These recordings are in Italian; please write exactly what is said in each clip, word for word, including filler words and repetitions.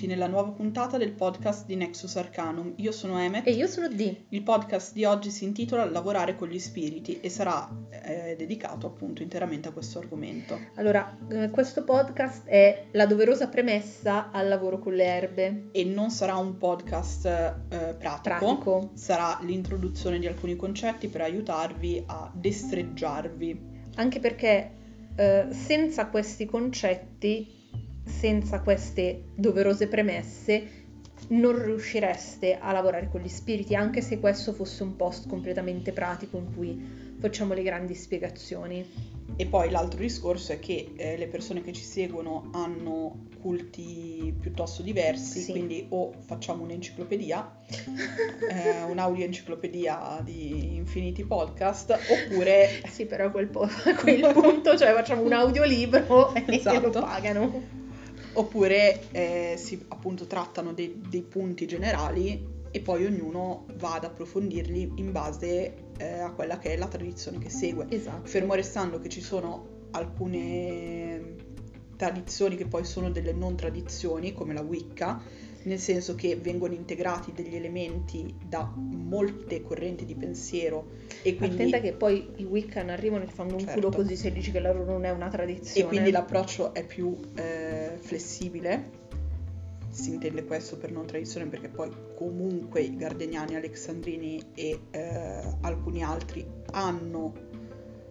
benvenuti nella nuova puntata del podcast di Nexus Arcanum. Io sono Emma. E io sono Dee. Il podcast di oggi si intitola Lavorare con gli spiriti e sarà eh, dedicato appunto interamente a questo argomento. Allora, questo podcast è la doverosa premessa al lavoro con le erbe. E non sarà un podcast eh, pratico, pratico, sarà l'introduzione di alcuni concetti per aiutarvi a destreggiarvi. Anche perché eh, senza questi concetti, senza queste doverose premesse non riuscireste a lavorare con gli spiriti, anche se questo fosse un post completamente pratico in cui facciamo le grandi spiegazioni. E poi l'altro discorso è che eh, le persone che ci seguono hanno culti piuttosto diversi, sì. Quindi o facciamo un'enciclopedia, eh, un'audio enciclopedia di infiniti podcast, oppure... Sì, però a quel, po- a quel punto cioè facciamo un audiolibro e, esatto. E lo pagano. Oppure eh, si appunto trattano dei, dei punti generali e poi ognuno va ad approfondirli in base eh, a quella che è la tradizione che segue. Esatto. Fermo restando che ci sono alcune tradizioni che poi sono delle non tradizioni, come la Wicca, nel senso che vengono integrati degli elementi da molte correnti di pensiero e quindi... Attenta che poi i Wicca non arrivano e fanno un certo. Culo così se dici che la loro non è una tradizione. E quindi l'approccio è più... Eh, flessibile, si intende questo per non tradizione, perché poi comunque i Gardeniani, Alexandrini e eh, alcuni altri hanno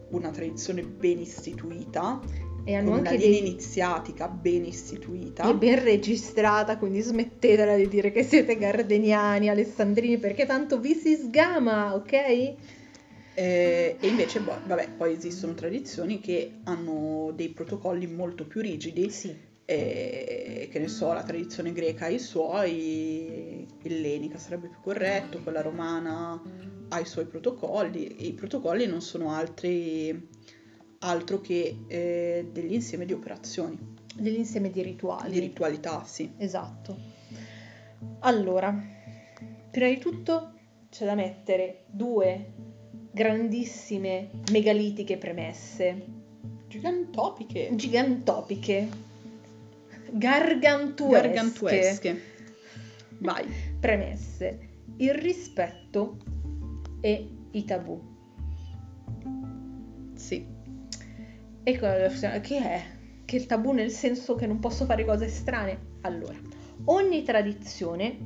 una tradizione ben istituita e hanno anche una linea dei... iniziatica ben istituita e ben registrata, quindi smettetela di dire che siete Gardeniani, Alexandrini, perché tanto vi si sgama, ok? Eh, e invece boh, vabbè, poi esistono tradizioni che hanno dei protocolli molto più rigidi, sì. E, che ne so, la tradizione greca ha i suoi, ellenica sarebbe più corretto, quella romana ha i suoi protocolli, e i protocolli non sono altri, altro che eh, dell'insieme di operazioni. Dell'insieme di rituali. Di ritualità, sì. Esatto. Allora, prima di tutto c'è da mettere due grandissime megalitiche premesse. Gigantopiche. Gigantopiche. Gargantuesche. Gargantuesche. Vai. Premesse. Il rispetto e i tabù. Sì. Ecco, che è? Che il tabù nel senso che non posso fare cose strane. Allora, ogni tradizione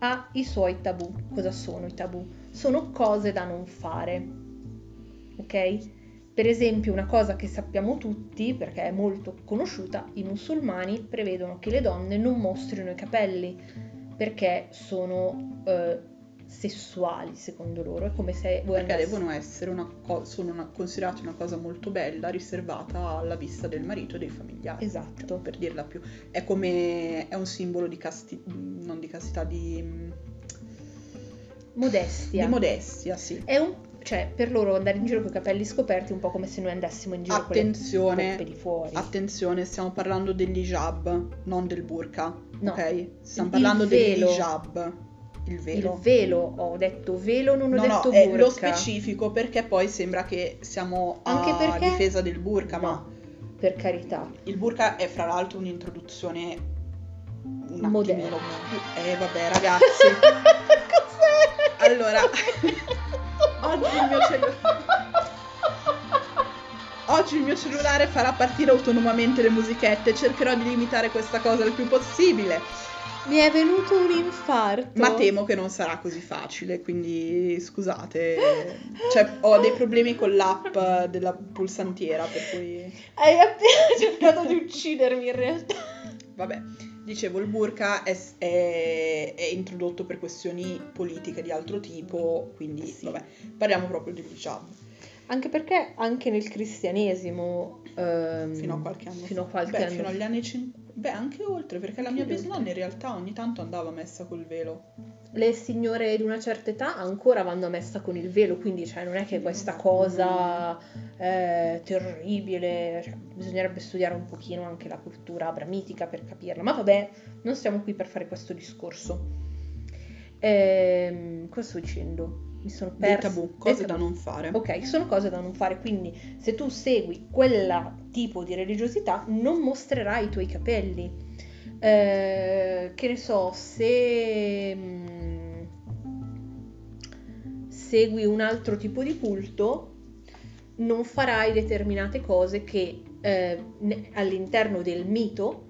ha i suoi tabù. Cosa sono i tabù? Sono cose da non fare. Ok? Per esempio, una cosa che sappiamo tutti, perché è molto conosciuta, i musulmani prevedono che le donne non mostrino i capelli, perché sono eh, sessuali, secondo loro. È come se voi perché andassi... devono essere una co- sono una, considerati una cosa molto bella, riservata alla vista del marito e dei familiari. Esatto. Per dirla più. È come... è un simbolo di casti... non di castità, di... Modestia. Di modestia, sì. È un... Cioè, per loro andare in giro con i capelli scoperti è un po' come se noi andassimo in giro attenzione, con le poppe di fuori. Attenzione, stiamo parlando dell'hijab, non del burka, no. Ok? Stiamo il parlando velo. dell'hijab, il velo. Il velo, ho detto velo, non ho no, detto no, burka. No, lo specifico perché poi sembra che siamo anche a perché... difesa del burka, no, ma... per carità. Il burka è fra l'altro un'introduzione... Un moderna. Attimino... Eh, vabbè, ragazzi. Cos'è? Allora... Oggi il, mio cellu- Oggi il mio cellulare farà partire autonomamente le musichette, cercherò di limitare questa cosa il più possibile. Mi è venuto un infarto. Ma temo che non sarà così facile, quindi scusate. Cioè, ho dei problemi con l'app della pulsantiera, per cui... Hai appena cercato di uccidermi in realtà. Vabbè. Dicevo, il burka è, è, è introdotto per questioni politiche di altro tipo, quindi sì. Vabbè, parliamo proprio di hijab. Anche perché anche nel cristianesimo... Ehm, fino a qualche anno fino a qualche beh, anno. Fino agli anni cinquanta. Beh, anche oltre, perché la mia bisnonna in realtà ogni tanto andava messa col velo. Le signore di una certa età ancora vanno a messa con il velo, quindi cioè non è che questa cosa è terribile, cioè, bisognerebbe studiare un pochino anche la cultura abramitica per capirla, ma vabbè, non stiamo qui per fare questo discorso. Ehm, cosa sto dicendo? Mi sono persa. Dei tabù, cose Dei tabù. da non fare. Ok, sono cose da non fare, quindi se tu segui quel tipo di religiosità non mostrerai i tuoi capelli. eh, che ne so, se mh, segui un altro tipo di culto non farai determinate cose che eh, all'interno del mito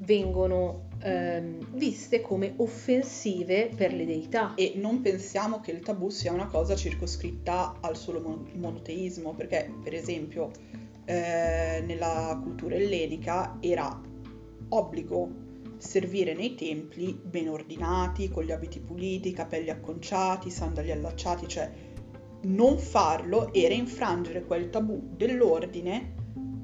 vengono eh, viste come offensive per le deità. E non pensiamo che il tabù sia una cosa circoscritta al solo mon- monoteismo, perché per esempio eh, nella cultura ellenica era obbligo servire nei templi ben ordinati, con gli abiti puliti, i capelli acconciati, sandali allacciati, cioè non farlo era infrangere quel tabù dell'ordine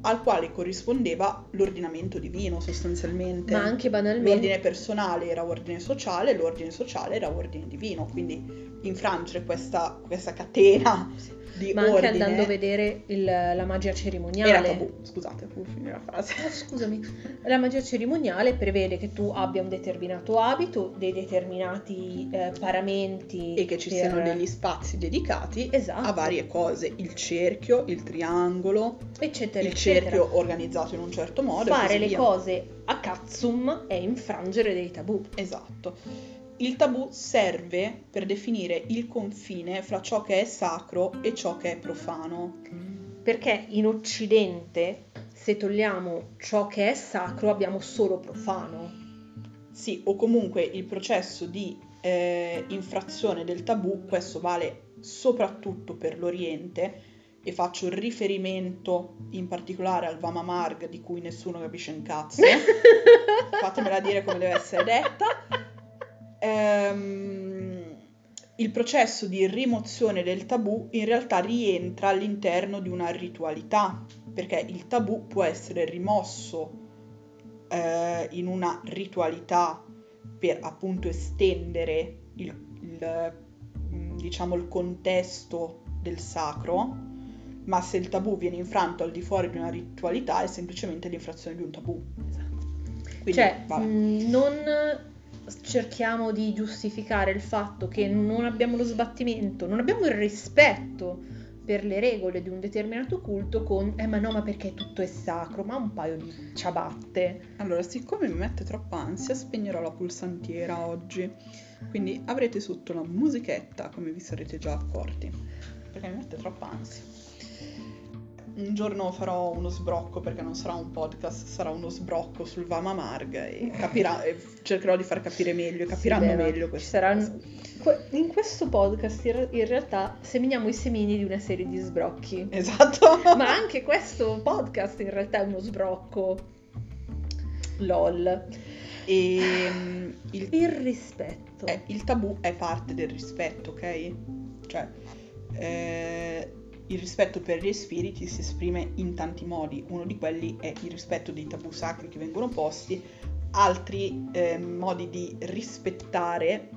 al quale corrispondeva l'ordinamento divino sostanzialmente. Ma anche banalmente. L'ordine personale era ordine sociale, l'ordine sociale era ordine divino, quindi infrangere questa, questa catena di ma ordine. Ma anche andando a vedere il, la magia cerimoniale. Era tabù, scusate, devo finire la frase. Oh, scusami. La magia cerimoniale prevede che tu abbia un determinato abito, dei determinati eh, paramenti. E che ci per... siano degli spazi dedicati, esatto, a varie cose, il cerchio, il triangolo, eccetera, il eccetera. Cerchio organizzato in un certo modo. Fare le via. Cose a cazzum è infrangere dei tabù. Esatto. Il tabù serve per definire il confine fra ciò che è sacro e ciò che è profano. Perché in Occidente, se togliamo ciò che è sacro, abbiamo solo profano. Sì, o comunque il processo di eh, infrazione del tabù, questo vale soprattutto per l'Oriente, e faccio riferimento in particolare al Vama Marg, di cui nessuno capisce un cazzo, fatemela dire come deve essere detta. Um, il processo di rimozione del tabù in realtà rientra all'interno di una ritualità, perché il tabù può essere rimosso eh, in una ritualità per appunto estendere il, il, diciamo, il contesto del sacro, ma se il tabù viene infranto al di fuori di una ritualità è semplicemente l'infrazione di un tabù. Quindi, cioè, vabbè. Mh, non... cerchiamo di giustificare il fatto che non abbiamo lo sbattimento, non abbiamo il rispetto per le regole di un determinato culto con eh ma no ma perché tutto è sacro, ma un paio di ciabatte. Allora, siccome mi mette troppa ansia spegnerò la pulsantiera oggi, quindi avrete sotto la musichetta, come vi sarete già accorti, perché mi mette troppa ansia. Un giorno farò uno sbrocco, perché non sarà un podcast, sarà uno sbrocco sul Vama Marg e, capirà, e cercherò di far capire meglio, capiranno sì, beh, meglio questo. In questo podcast in realtà seminiamo i semini di una serie di sbrocchi. Esatto. Ma anche questo podcast in realtà è uno sbrocco. Lol. E il, il rispetto. Eh, il tabù è parte del rispetto, ok? Cioè... Eh... Il rispetto per gli spiriti si esprime in tanti modi, uno di quelli è il rispetto dei tabù sacri che vengono posti, altri eh, modi di rispettare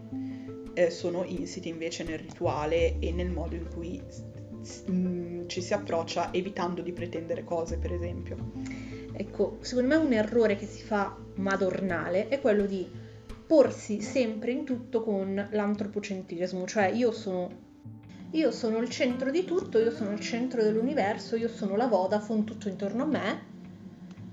eh, sono insiti invece nel rituale e nel modo in cui mh, ci si approccia evitando di pretendere cose, per esempio. Ecco, secondo me un errore che si fa madornale è quello di porsi sempre in tutto con l'antropocentrismo, cioè io sono... Io sono il centro di tutto, io sono il centro dell'universo, io sono la Vodafone, tutto intorno a me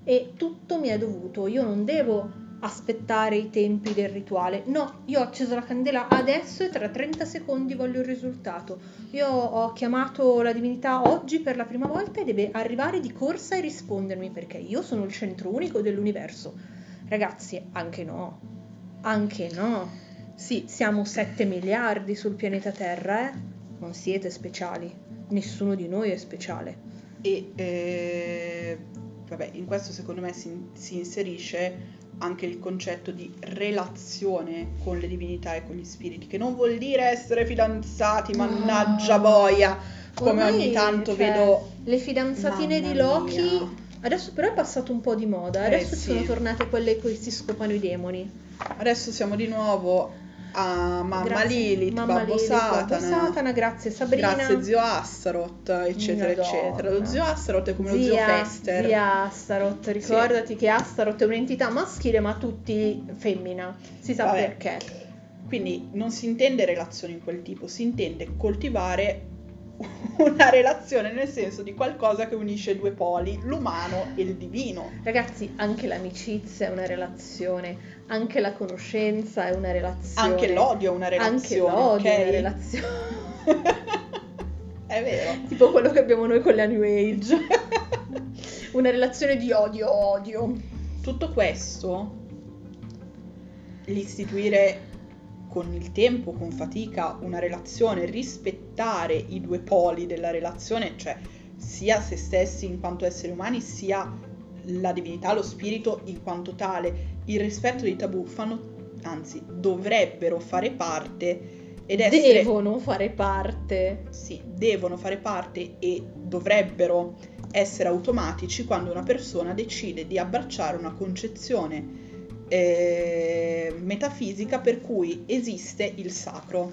e tutto mi è dovuto. Io non devo aspettare i tempi del rituale. No, io ho acceso la candela adesso e tra trenta secondi voglio il risultato. Io ho chiamato la divinità oggi per la prima volta e deve arrivare di corsa e rispondermi perché io sono il centro unico dell'universo. Ragazzi, anche no, anche no. Sì, siamo sette miliardi sul pianeta Terra, eh? Non siete speciali, nessuno di noi è speciale. E eh, vabbè, in questo secondo me si, si inserisce anche il concetto di relazione con le divinità e con gli spiriti, che non vuol dire essere fidanzati, mannaggia oh. boia, come ormai, ogni tanto cioè, vedo... Le fidanzatine di Loki, mia. Adesso però è passato un po' di moda, adesso eh, sì. sono tornate quelle che si scopano i demoni. Adesso siamo di nuovo... a mamma grazie, Lilith, mamma babbo, Lilith Satana. babbo Satana, grazie Sabrina, grazie zio Astaroth, eccetera Madonna. eccetera. Lo zio Astaroth è come zia, lo zio Fester. Zio Astaroth, ricordati sì. che Astaroth è un'entità maschile ma tutti femmina, si sa Vabbè. perché. Quindi non si intende relazioni in quel tipo, si intende coltivare una relazione nel senso di qualcosa che unisce due poli, l'umano e il divino. Ragazzi, anche l'amicizia è una relazione, anche la conoscenza è una relazione. Anche l'odio è una relazione. Anche l'odio, okay? È una relazione. È vero. Tipo quello che abbiamo noi con la New Age. Una relazione di odio-odio. Tutto questo l'istituire con il tempo, con fatica, una relazione, rispettare i due poli della relazione, cioè sia se stessi in quanto esseri umani, sia la divinità, lo spirito in quanto tale, il rispetto dei tabù fanno, anzi dovrebbero fare parte ed essere... Devono fare parte. Sì, devono fare parte e dovrebbero essere automatici quando una persona decide di abbracciare una concezione Eh, metafisica per cui esiste il sacro,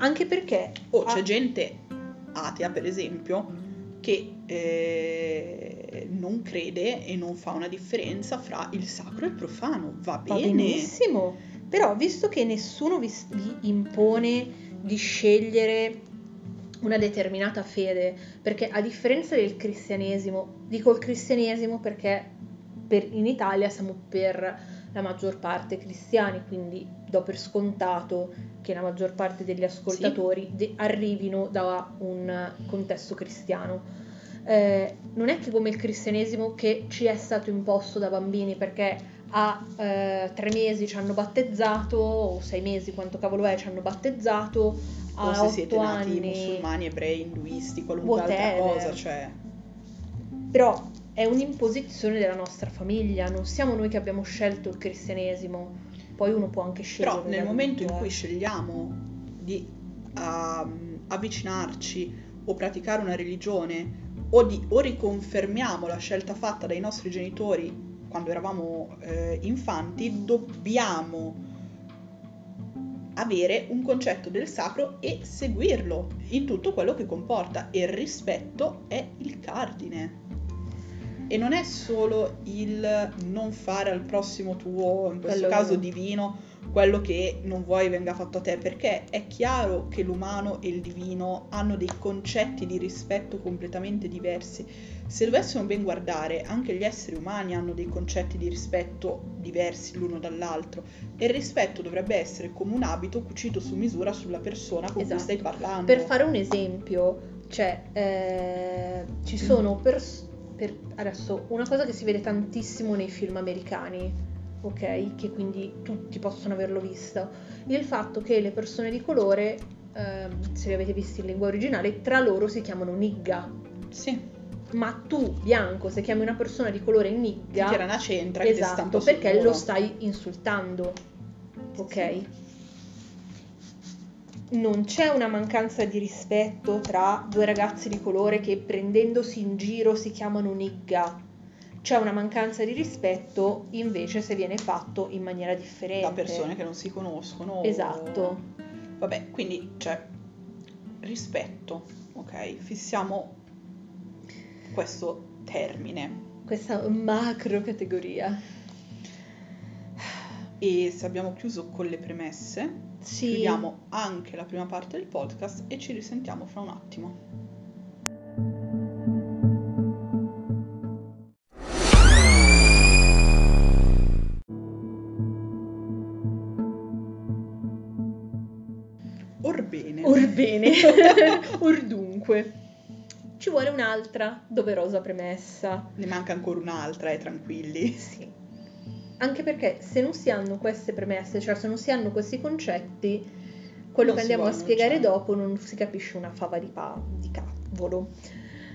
anche perché oh, c'è a... gente atea, per esempio, che eh, non crede e non fa una differenza fra il sacro e il profano. Va bene, va benissimo, però visto che nessuno vi, vi impone di scegliere una determinata fede, perché a differenza del cristianesimo, dico il cristianesimo perché per, in Italia siamo per la maggior parte cristiani, quindi do per scontato che la maggior parte degli ascoltatori sì. de- arrivino da un contesto cristiano. Eh, non è che come il cristianesimo che ci è stato imposto da bambini, perché a eh, tre mesi ci hanno battezzato, o sei mesi, quanto cavolo è, ci hanno battezzato, a o se otto siete nati anni, musulmani, ebrei, induisti, qualunque altra cosa, cioè... Però è un'imposizione della nostra famiglia, non siamo noi che abbiamo scelto il cristianesimo, poi uno può anche scegliere. Però nel momento in cui scegliamo di uh, avvicinarci o praticare una religione o, di, o riconfermiamo la scelta fatta dai nostri genitori quando eravamo eh, infanti, dobbiamo avere un concetto del sacro e seguirlo in tutto quello che comporta, e il rispetto è il cardine. E non è solo il non fare al prossimo tuo, in questo quello caso divino, quello che non vuoi venga fatto a te, perché è chiaro che l'umano e il divino hanno dei concetti di rispetto completamente diversi. Se dovessimo ben guardare, anche gli esseri umani hanno dei concetti di rispetto diversi l'uno dall'altro, e il rispetto dovrebbe essere come un abito cucito su misura sulla persona con esatto. cui stai parlando. Per fare un esempio, cioè eh, ci sono persone... Per adesso, una cosa che si vede tantissimo nei film americani, ok? Che quindi tutti possono averlo visto, il fatto che le persone di colore, ehm, se li avete visti in lingua originale, tra loro si chiamano nigga. Sì. Ma tu, bianco, se chiami una persona di colore nigga... Ti tira una centra che ti stampa sul culo. Esatto, perché lo stai insultando, ok? Non c'è una mancanza di rispetto tra due ragazzi di colore che prendendosi in giro si chiamano nigga. C'è una mancanza di rispetto invece se viene fatto in maniera differente. Da persone che non si conoscono. Esatto. O... Vabbè, quindi c'è cioè, rispetto, ok? Fissiamo questo termine. Questa macro categoria. E se abbiamo chiuso con le premesse... Sì. Chiudiamo anche la prima parte del podcast e ci risentiamo fra un attimo. Orbene. Orbene. Ordunque. Ci vuole un'altra doverosa premessa. Ne manca ancora un'altra, eh, tranquilli. Sì. Anche perché se non si hanno queste premesse, cioè se non si hanno questi concetti, quello non che andiamo a spiegare non dopo non si capisce una fava di, pa- di cavolo.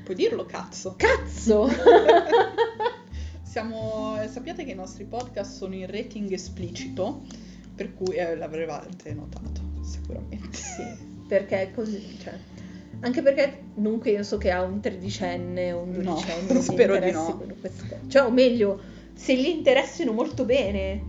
Puoi dirlo cazzo? Cazzo! Siamo, sappiate che i nostri podcast sono in rating esplicito, per cui eh, l'avrete notato sicuramente. Sì, perché è così, cioè. Anche perché non penso che a un tredicenne o un dodicenne no, spero di no. Cioè, o meglio... se li interessino molto bene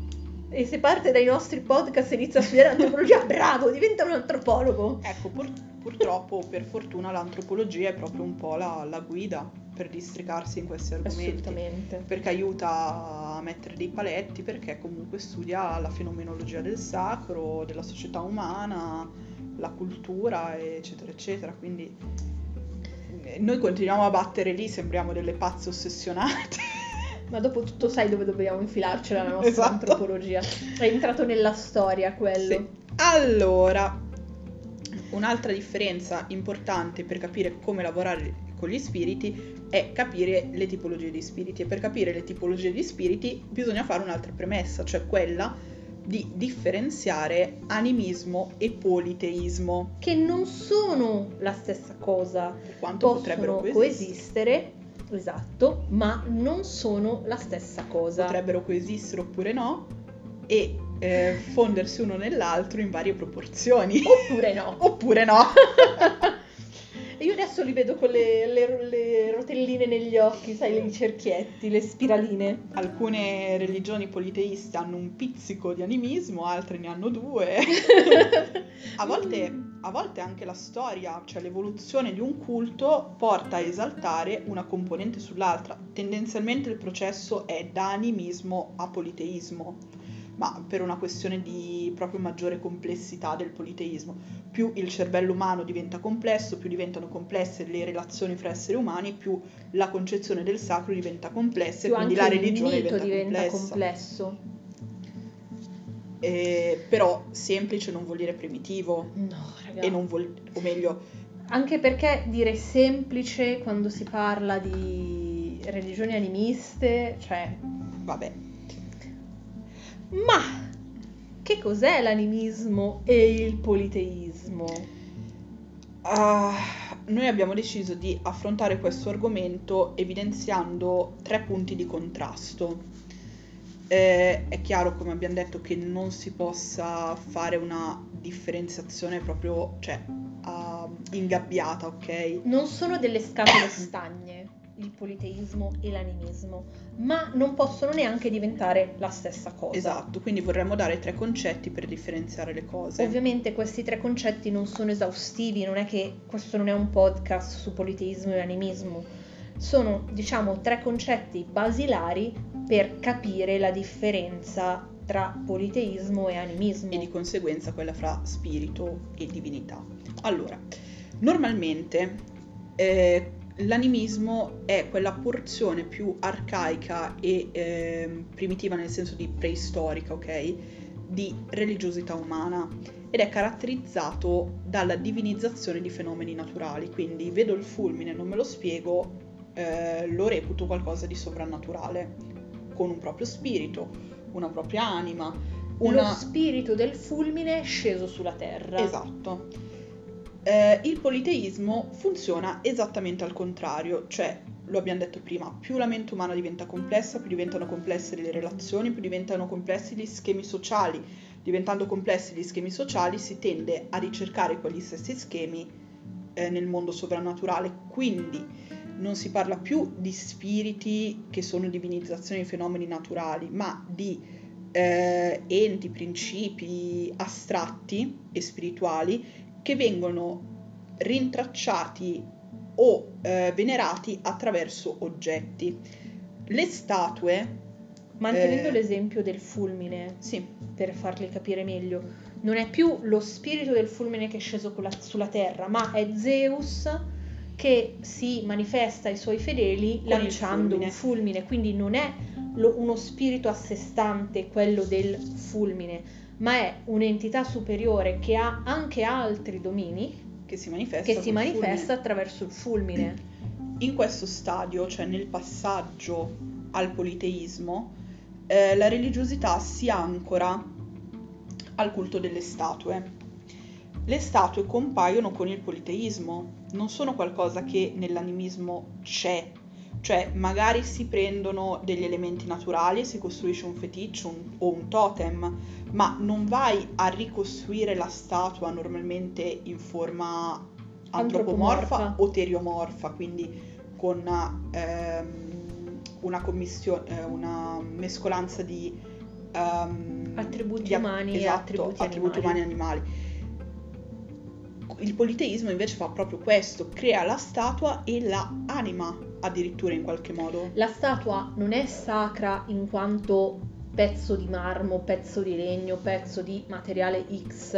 e se parte dai nostri podcast e inizia a studiare l'antropologia, bravo, diventa un antropologo. Ecco, pur, purtroppo, per fortuna, l'antropologia è proprio un po' la, la guida per districarsi in questi argomenti. Assolutamente. Perché aiuta a mettere dei paletti, perché comunque studia la fenomenologia del sacro, della società umana, la cultura, eccetera, eccetera. Quindi noi continuiamo a battere lì, sembriamo delle pazze ossessionate. Ma dopo tutto sai dove dobbiamo infilarcela la nostra, esatto, antropologia. È entrato nella storia quello. Sì. Allora, un'altra differenza importante per capire come lavorare con gli spiriti è capire le tipologie di spiriti, e per capire le tipologie di spiriti bisogna fare un'altra premessa, cioè quella di differenziare animismo e politeismo, che non sono la stessa cosa, per quanto potrebbero coesistere, coesistere, esatto, ma non sono la stessa cosa, potrebbero coesistere oppure no, e eh, fondersi uno nell'altro in varie proporzioni, oppure no, oppure no. Io adesso li vedo con le, le, le rotelline negli occhi, sai, i cerchietti, le spiraline. Alcune religioni politeiste hanno un pizzico di animismo, altre ne hanno due. A volte, a volte anche la storia, cioè l'evoluzione di un culto, porta a esaltare una componente sull'altra. Tendenzialmente il processo è da animismo a politeismo, ma per una questione di proprio maggiore complessità del politeismo. Più il cervello umano diventa complesso, più diventano complesse le relazioni fra esseri umani, più la concezione del sacro diventa complessa, più e quindi la religione diventa, diventa complesso. Eh, però semplice non vuol dire primitivo. No, ragazzi. E non vuol, o meglio... Anche perché dire semplice quando si parla di religioni animiste, cioè... Vabbè. Ma che cos'è l'animismo e il politeismo? Uh, noi abbiamo deciso di affrontare questo argomento evidenziando tre punti di contrasto. Eh, è chiaro, come abbiamo detto, che non si possa fare una differenziazione proprio, cioè, uh, ingabbiata, ok? Non sono delle scatole stagne il politeismo e l'animismo, ma non possono neanche diventare la stessa cosa. Esatto, quindi vorremmo dare tre concetti per differenziare le cose. Ovviamente questi tre concetti non sono esaustivi, non è che questo non è un podcast su politeismo e animismo, sono, diciamo, tre concetti basilari per capire la differenza tra politeismo e animismo, e di conseguenza quella fra spirito e divinità. Allora, normalmente eh, l'animismo è quella porzione più arcaica e eh, primitiva, nel senso di preistorica, ok? Di religiosità umana, ed è caratterizzato dalla divinizzazione di fenomeni naturali, quindi vedo il fulmine, non me lo spiego, eh, lo reputo qualcosa di sovrannaturale, con un proprio spirito, una propria anima, una... Lo spirito del fulmine sceso sulla terra. Esatto. Eh, il politeismo funziona esattamente al contrario, cioè, lo abbiamo detto prima, più la mente umana diventa complessa, più diventano complesse le relazioni, più diventano complessi gli schemi sociali. Diventando complessi gli schemi sociali si tende a ricercare quegli stessi schemi eh, nel mondo sovrannaturale, quindi non si parla più di spiriti che sono divinizzazioni di fenomeni naturali, ma di eh, enti, principi astratti e spirituali che vengono rintracciati o eh, venerati attraverso oggetti. Le statue... Mantenendo eh, l'esempio del fulmine, sì, per farli capire meglio, non è più lo spirito del fulmine che è sceso la, sulla terra, ma è Zeus che si manifesta ai suoi fedeli con lanciando fulmine. un fulmine, quindi non è lo, uno spirito a sé stante quello del fulmine, ma è un'entità superiore che ha anche altri domini che si manifesta, che si manifesta attraverso il fulmine. In questo stadio, cioè nel passaggio al politeismo, eh, la religiosità si ancora al culto delle statue. Le statue compaiono con il politeismo, non sono qualcosa che nell'animismo c'è, cioè magari si prendono degli elementi naturali e si costruisce un feticcio un, o un totem, ma non vai a ricostruire la statua normalmente in forma antropomorfa, antropomorfa. o teriomorfa, quindi con ehm, una commissione, una mescolanza di ehm, attributi di, umani, esatto, e attributi, attributi animali. umani e animali. Il politeismo invece fa proprio questo, crea la statua e la anima addirittura in qualche modo. La statua non è sacra in quanto pezzo di marmo, pezzo di legno, pezzo di materiale X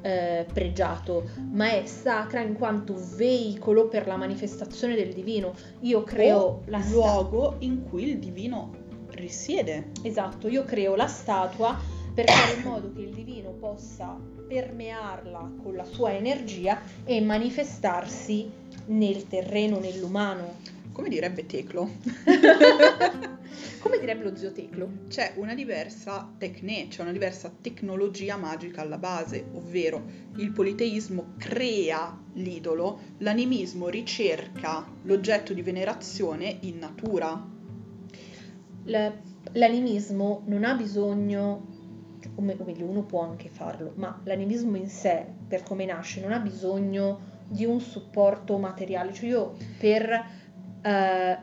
eh, pregiato, ma è sacra in quanto veicolo per la manifestazione del divino. Io creo il luogo sta- in cui il divino risiede. Esatto, io creo la statua per fare in modo che il divino possa permearla con la sua energia e manifestarsi nel terreno, nell'umano. Come direbbe Teclo? Come direbbe lo zio Teclo? C'è una diversa tecne, c'è una diversa tecnologia magica alla base, ovvero il politeismo crea l'idolo, l'animismo ricerca l'oggetto di venerazione in natura. L'animismo non ha bisogno, o meglio, uno può anche farlo, ma l'animismo in sé, per come nasce, non ha bisogno di un supporto materiale. Cioè io per eh,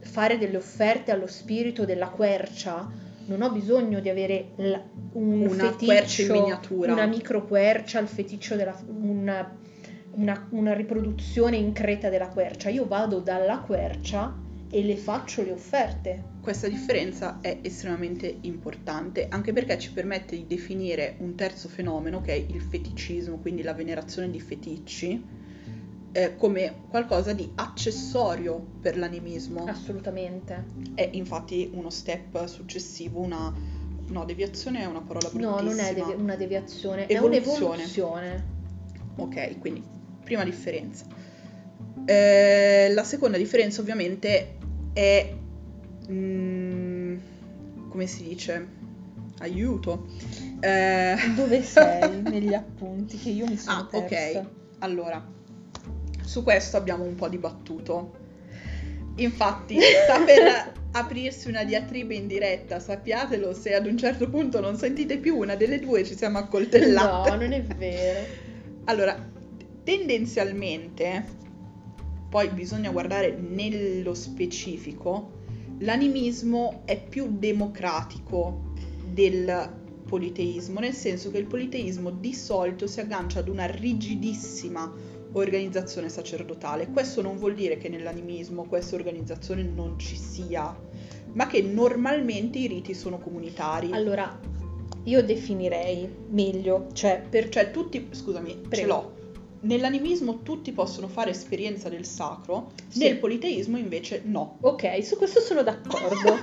fare delle offerte allo spirito della quercia non ho bisogno di avere l- un una feticcio, quercia in miniatura, una micro quercia, il feticcio della una, una, una riproduzione in creta della quercia. Io vado dalla quercia e le faccio le offerte. Questa differenza è estremamente importante, anche perché ci permette di definire un terzo fenomeno, che è il feticismo, quindi la venerazione di feticci, eh, come qualcosa di accessorio per l'animismo. Assolutamente. È infatti uno step successivo, una no, deviazione è una parola bruttissima. No, non è devi- una deviazione, evoluzione. È un'evoluzione. Ok, quindi prima differenza. Eh, la seconda differenza ovviamente è, mm, come si dice, aiuto, eh... dove sei negli appunti che io mi sono ah, persa. Ok, allora su questo abbiamo un po' dibattuto, infatti sta per aprirsi una diatriba in diretta, sappiatelo, se ad un certo punto non sentite più una delle due ci siamo accoltellate. No, non è vero. Allora, tendenzialmente, poi bisogna guardare nello specifico, l'animismo è più democratico del politeismo, nel senso che il politeismo di solito si aggancia ad una rigidissima organizzazione sacerdotale. Questo non vuol dire che nell'animismo questa organizzazione non ci sia, ma che normalmente i riti sono comunitari. Allora, io definirei meglio, cioè per cioè tutti, scusami, prego. Ce l'ho. Nell'animismo tutti possono fare esperienza del sacro, sì. Nel politeismo invece no. Ok, su questo sono d'accordo.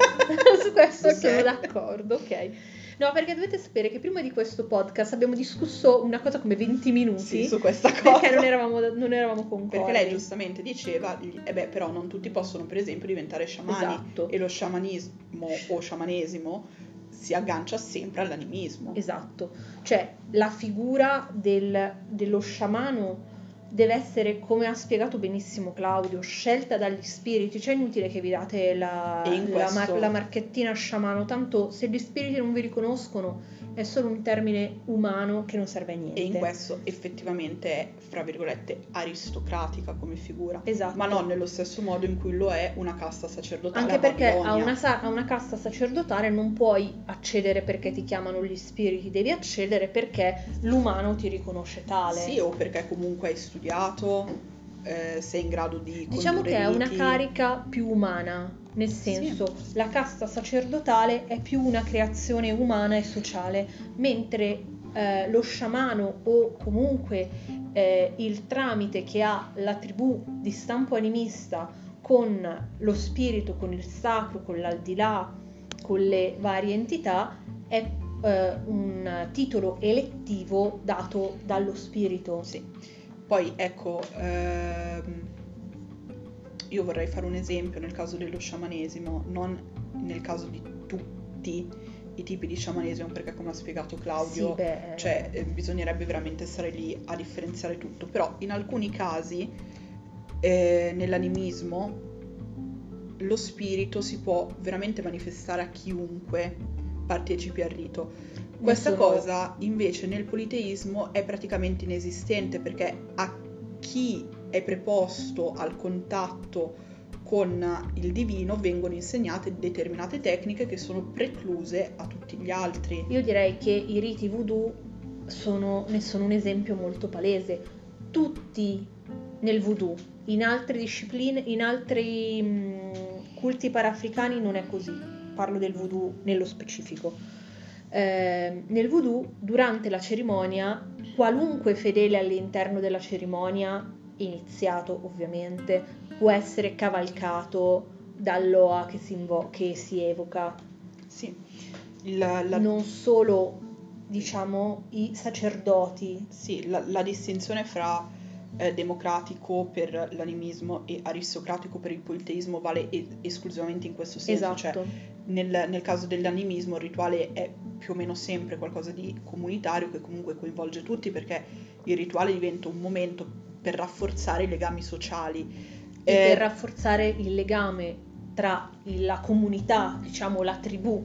Su questo sì. Sono d'accordo, ok. No, perché dovete sapere che prima di questo podcast abbiamo discusso una cosa come venti minuti, sì, su questa cosa, perché non eravamo, non eravamo concordi. Perché lei giustamente diceva, eh beh, però non tutti possono per esempio diventare sciamani. Esatto. E lo sciamanismo o sciamanesimo si aggancia sempre all'animismo. Esatto, cioè la figura del, dello sciamano deve essere, come ha spiegato benissimo Claudio, scelta dagli spiriti, cioè è inutile che vi date la, in la, questo... la marchettina sciamano, tanto se gli spiriti non vi riconoscono è solo un termine umano che non serve a niente. E in questo effettivamente è, fra virgolette, aristocratica come figura. Esatto. Ma non nello stesso modo in cui lo è una casta sacerdotale. Anche perché a una, sa- a una casta sacerdotale non puoi accedere perché ti chiamano gli spiriti, devi accedere perché l'umano ti riconosce tale. Sì, o perché comunque hai studiato. Eh, sei in grado di, diciamo che è una carica più umana, nel senso sì. La casta sacerdotale è più una creazione umana e sociale, mentre eh, lo sciamano o comunque eh, il tramite che ha la tribù di stampo animista con lo spirito, con il sacro, con l'aldilà, con le varie entità è eh, un titolo elettivo dato dallo spirito. Sì. Poi ecco, ehm, io vorrei fare un esempio nel caso dello sciamanesimo, non nel caso di tutti i tipi di sciamanesimo, perché come ha spiegato Claudio, sì, cioè eh, bisognerebbe veramente stare lì a differenziare tutto, però in alcuni casi eh, nell'animismo lo spirito si può veramente manifestare a chiunque partecipi al rito. Questa sono... cosa invece nel politeismo è praticamente inesistente, perché a chi è preposto al contatto con il divino vengono insegnate determinate tecniche che sono precluse a tutti gli altri. Io direi che i riti voodoo sono, ne sono un esempio molto palese. Tutti nel voodoo, in altre discipline, in altri mh, culti parafricani non è così. parlo del voodoo nello specifico. Eh, nel voodoo, durante la cerimonia, qualunque fedele all'interno della cerimonia, iniziato ovviamente, può essere cavalcato dall'oa che si, invo- che si evoca. Sì. La, la... Non solo, diciamo, i sacerdoti. Sì, la, la distinzione fra eh, democratico per l'animismo e aristocratico per il politeismo vale e- esclusivamente in questo senso. Esatto. Cioè, nel, nel caso dell'animismo il rituale è più o meno sempre qualcosa di comunitario che comunque coinvolge tutti, perché il rituale diventa un momento per rafforzare i legami sociali. E eh... per rafforzare il legame tra la comunità, diciamo la tribù,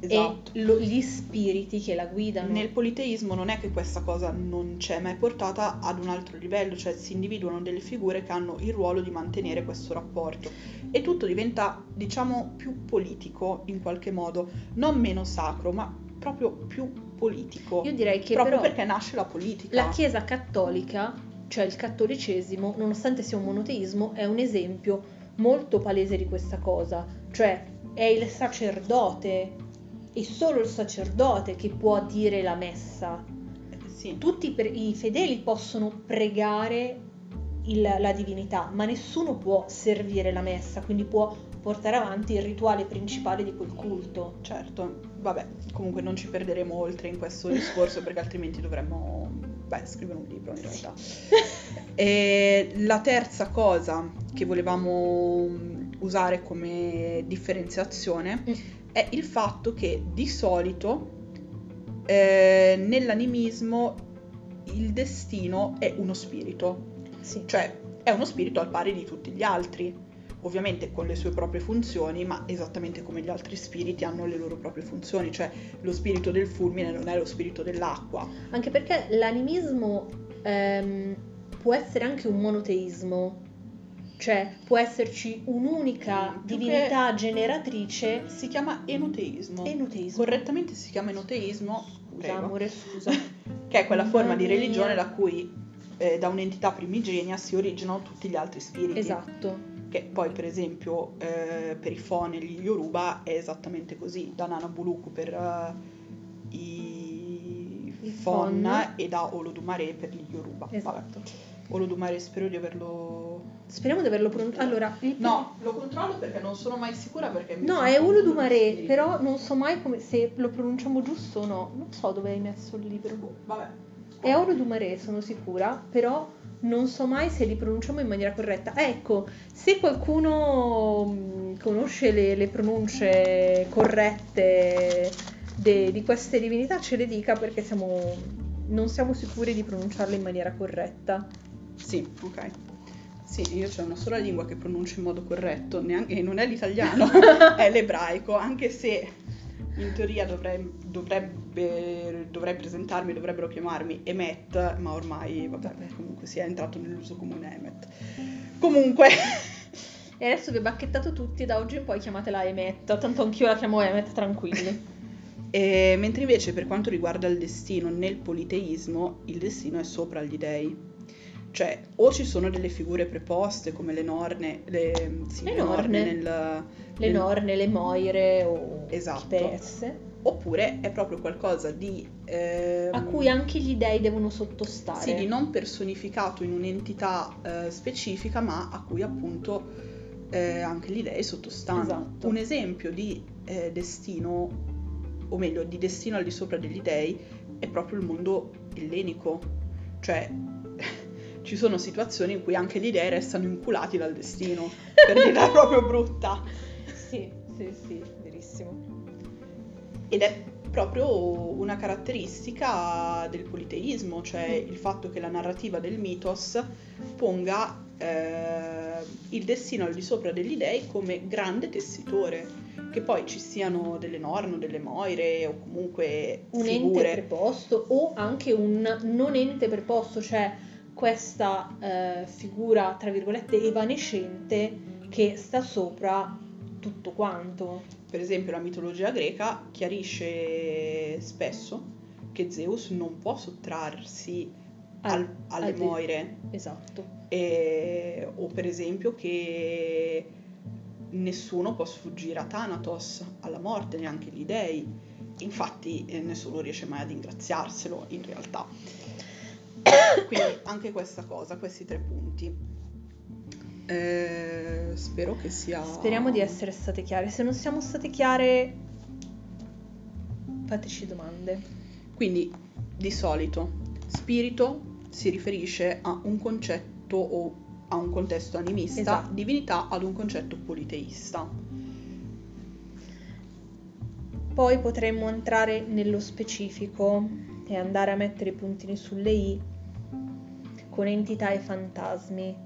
esatto, e lo, gli spiriti che la guidano. Nel politeismo non è che questa cosa non c'è, ma è portata ad un altro livello, cioè si individuano delle figure che hanno il ruolo di mantenere questo rapporto e tutto diventa, diciamo, più politico in qualche modo, non meno sacro, ma proprio più politico. Io direi che proprio perché nasce la politica. La Chiesa cattolica, cioè il cattolicesimo, nonostante sia un monoteismo, è un esempio molto palese di questa cosa, cioè è il sacerdote, è solo il sacerdote che può dire la messa. Sì. Tutti pre- i fedeli possono pregare il, la divinità, ma nessuno può servire la messa, quindi può portare avanti il rituale principale di quel culto. Certo, vabbè, comunque non ci perderemo oltre in questo discorso perché altrimenti dovremmo, beh, scrivere un libro in realtà. E la terza cosa che volevamo usare come differenziazione mm. è il fatto che di solito eh, nell'animismo il destino è uno spirito, sì, cioè è uno spirito al pari di tutti gli altri, ovviamente con le sue proprie funzioni, ma esattamente come gli altri spiriti hanno le loro proprie funzioni, cioè lo spirito del fulmine non è lo spirito dell'acqua. Anche perché l'animismo ehm, può essere anche un monoteismo. Cioè, può esserci un'unica divinità generatrice. Si chiama enoteismo. Enoteismo. Correttamente si chiama enoteismo. Scusa, prego. Amore, scusa. Che è quella Mamma forma mia. Di religione da cui, eh, da un'entità primigenia, si originano tutti gli altri spiriti. Esatto. Che poi, per esempio, eh, per i Fon e gli Yoruba è esattamente così. Da Nana Buluku per uh, i, I Fon, Fon e da Olodumare per gli Yoruba. Esatto. Vabbè. Olodumare, spero di averlo... Speriamo di averlo pronunciato. Allora, il... No, lo controllo perché non sono mai sicura perché... Mi no, è Olodumare, però non so mai come, se lo pronunciamo giusto o no. Non so dove hai messo il libro. Oh, vabbè. È Olodumare, sono sicura, però non so mai se li pronunciamo in maniera corretta. Ecco, se qualcuno conosce le, le pronunce corrette de, di queste divinità, ce le dica perché siamo, non siamo sicuri di pronunciarle in maniera corretta. Sì, ok. Sì, io c'ho una sola lingua che pronuncio in modo corretto, neanche, non è l'italiano, è l'ebraico, anche se in teoria dovrei, dovrebbe, dovrei presentarmi, dovrebbero chiamarmi Emet, ma ormai, vabbè, vabbè. comunque si è entrato nell'uso comune Emet. Comunque... E adesso vi ho bacchettato tutti, da oggi in poi chiamatela Emet, tanto anch'io la chiamo Emet, tranquilli. E, mentre invece per quanto riguarda il destino, nel politeismo il destino è sopra gli dei. Cioè, o ci sono delle figure preposte come le Norne, le, sì, le, le Norne, nel, le, nel... Norne, le Moire o esatto, oppure è proprio qualcosa di ehm, a cui anche gli dei devono sottostare. Sì, di non personificato in un'entità eh, specifica, ma a cui appunto eh, anche gli dei sottostanno. Esatto. Un esempio di eh, destino, o meglio, di destino al di sopra degli dei è proprio il mondo ellenico, cioè ci sono situazioni in cui anche gli dei restano inculati dal destino, per dirla proprio brutta. Sì, sì, sì, verissimo. Ed è proprio una caratteristica del politeismo, cioè il fatto che la narrativa del mitos ponga eh, il destino al di sopra degli dei come grande tessitore. Che poi ci siano delle Norne, delle Moire o comunque un figure. Ente preposto o anche un non ente preposto, cioè questa eh, figura, tra virgolette, evanescente che sta sopra tutto quanto. Per esempio la mitologia greca chiarisce spesso che Zeus non può sottrarsi al, al, alle al Moire. De- esatto. E, o per esempio che nessuno può sfuggire a Thanatos, alla morte, neanche gli dei. Infatti eh, nessuno riesce mai ad ingraziarselo, in realtà. Quindi anche questa cosa, questi tre punti. Eh, spero che sia... Speriamo di essere state chiare. Se non siamo state chiare, fateci domande. Quindi, di solito, spirito si riferisce a un concetto o a un contesto animista, esatto. Divinità ad un concetto politeista. Poi potremmo entrare nello specifico e andare a mettere i puntini sulle i con entità e fantasmi,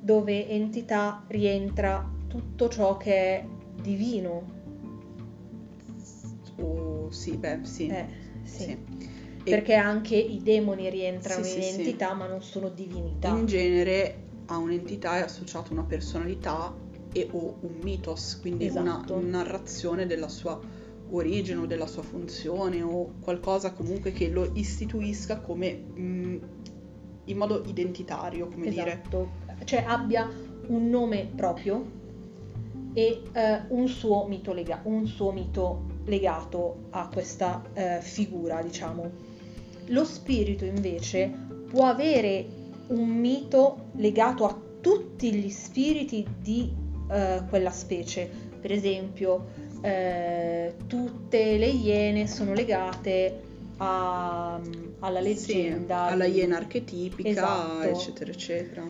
dove entità rientra tutto ciò che è divino. Oh, sì, beh, sì. Eh, sì. sì. Perché anche i demoni rientrano sì, in sì, entità, sì. ma non sono divinità. In genere a un'entità è associata una personalità e o un mitos, quindi esatto. una narrazione della sua origine o della sua funzione o qualcosa comunque che lo istituisca come mh, in modo identitario, come esatto. dire. Esatto. Cioè abbia un nome proprio e eh, un, suo mito lega- un suo mito legato a questa eh, figura, diciamo. Lo spirito invece può avere un mito legato a tutti gli spiriti di eh, quella specie. Per esempio, eh, tutte le iene sono legate a, alla leggenda. Sì, alla di... iena archetipica, esatto. eccetera, eccetera.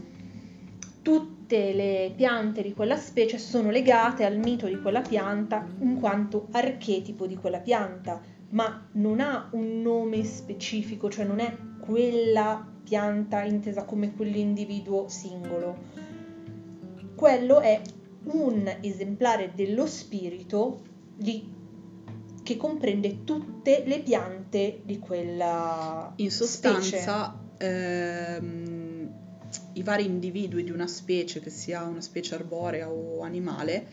Tutte le piante di quella specie sono legate al mito di quella pianta in quanto archetipo di quella pianta, ma non ha un nome specifico, cioè non è quella pianta intesa come quell'individuo singolo. Quello è un esemplare dello spirito di che comprende tutte le piante di quella specie. In sostanza, ehm... i vari individui di una specie, che sia una specie arborea o animale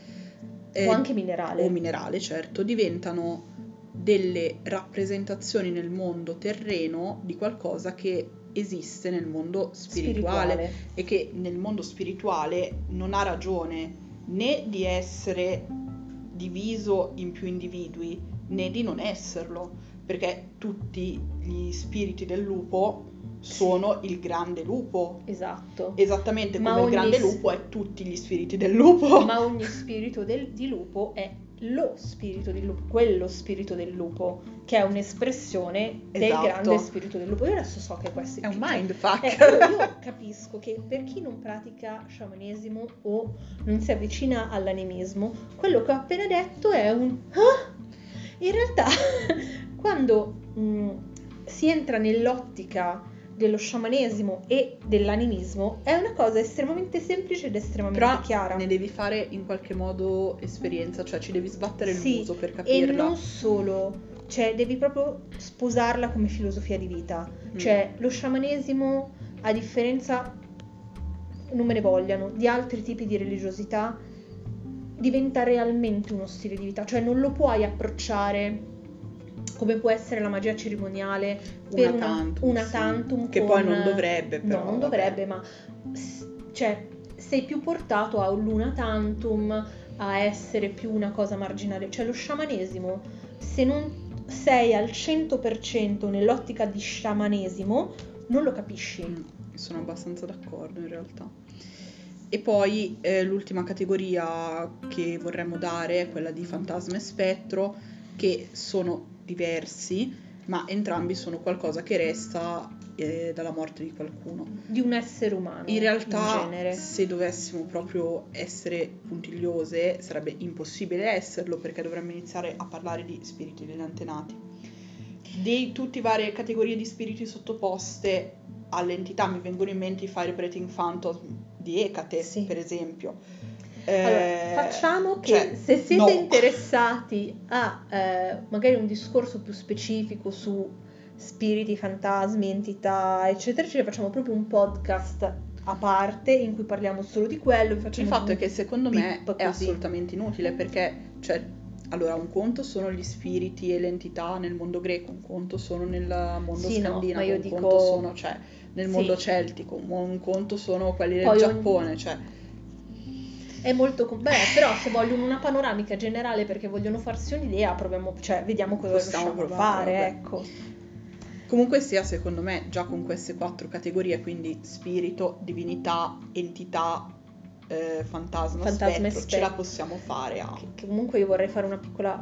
eh, o anche minerale o minerale certo, diventano delle rappresentazioni nel mondo terreno di qualcosa che esiste nel mondo spirituale, spirituale. E che nel mondo spirituale non ha ragione né di essere diviso in più individui né di non esserlo, perché tutti gli spiriti del lupo sono il grande lupo, esatto, esattamente come il grande lupo è tutti gli spiriti del lupo, ma ogni spirito del, di lupo è lo spirito del lupo, quello spirito del lupo che è un'espressione esatto. del grande spirito del lupo. Io adesso so che questo è un mindfuck, eh, io capisco che per chi non pratica sciamanesimo o non si avvicina all'animismo, quello che ho appena detto è un ah! in realtà quando mh, si entra nell'ottica dello sciamanesimo e dell'animismo è una cosa estremamente semplice ed estremamente però chiara. Ne devi fare in qualche modo esperienza, cioè ci devi sbattere il sì, muso per capirla. E non solo, cioè devi proprio sposarla come filosofia di vita. Mm. Cioè lo sciamanesimo, a differenza, non me ne vogliano, di altri tipi di religiosità, diventa realmente uno stile di vita, cioè non lo puoi approcciare come può essere la magia cerimoniale per una tantum, una, una tantum sì. che con... poi non dovrebbe però, no, non dovrebbe vabbè. ma s- cioè sei più portato a una tantum, a essere più una cosa marginale. Cioè lo sciamanesimo, se non sei al cento per cento nell'ottica di sciamanesimo non lo capisci. Mm, sono abbastanza d'accordo in realtà. E poi eh, l'ultima categoria che vorremmo dare è quella di fantasma e spettro, che sono diversi, ma entrambi sono qualcosa che resta eh, dalla morte di qualcuno, di un essere umano. In realtà, in genere, se dovessimo proprio essere puntigliose, sarebbe impossibile esserlo, perché dovremmo iniziare a parlare di spiriti degli antenati, di tutte varie categorie di spiriti sottoposte all'entità. Mi vengono in mente i Fire Breathing Phantom di Ecate, sì. per esempio. Allora, facciamo che cioè, se siete no. interessati a eh, magari un discorso più specifico su spiriti, fantasmi, entità, eccetera, ce ne facciamo proprio un podcast a parte in cui parliamo solo di quello. Il fatto è che secondo me è assolutamente inutile, perché cioè, allora un conto sono gli spiriti e le entità nel mondo greco, un conto sono nel mondo sì, scandinavo, no, un dico... conto sono cioè, nel sì. mondo celtico, un conto sono quelli del Poi Giappone, ogni... cioè... è molto complesso, però se vogliono una panoramica generale perché vogliono farsi un'idea, proviamo, cioè vediamo cosa possiamo riusciamo a fare, ecco. Comunque sia, secondo me, già con queste quattro categorie, quindi spirito, divinità, entità, eh, fantasma, fantasma spettro, spettro, ce la possiamo fare a... che, che comunque io vorrei fare una piccola...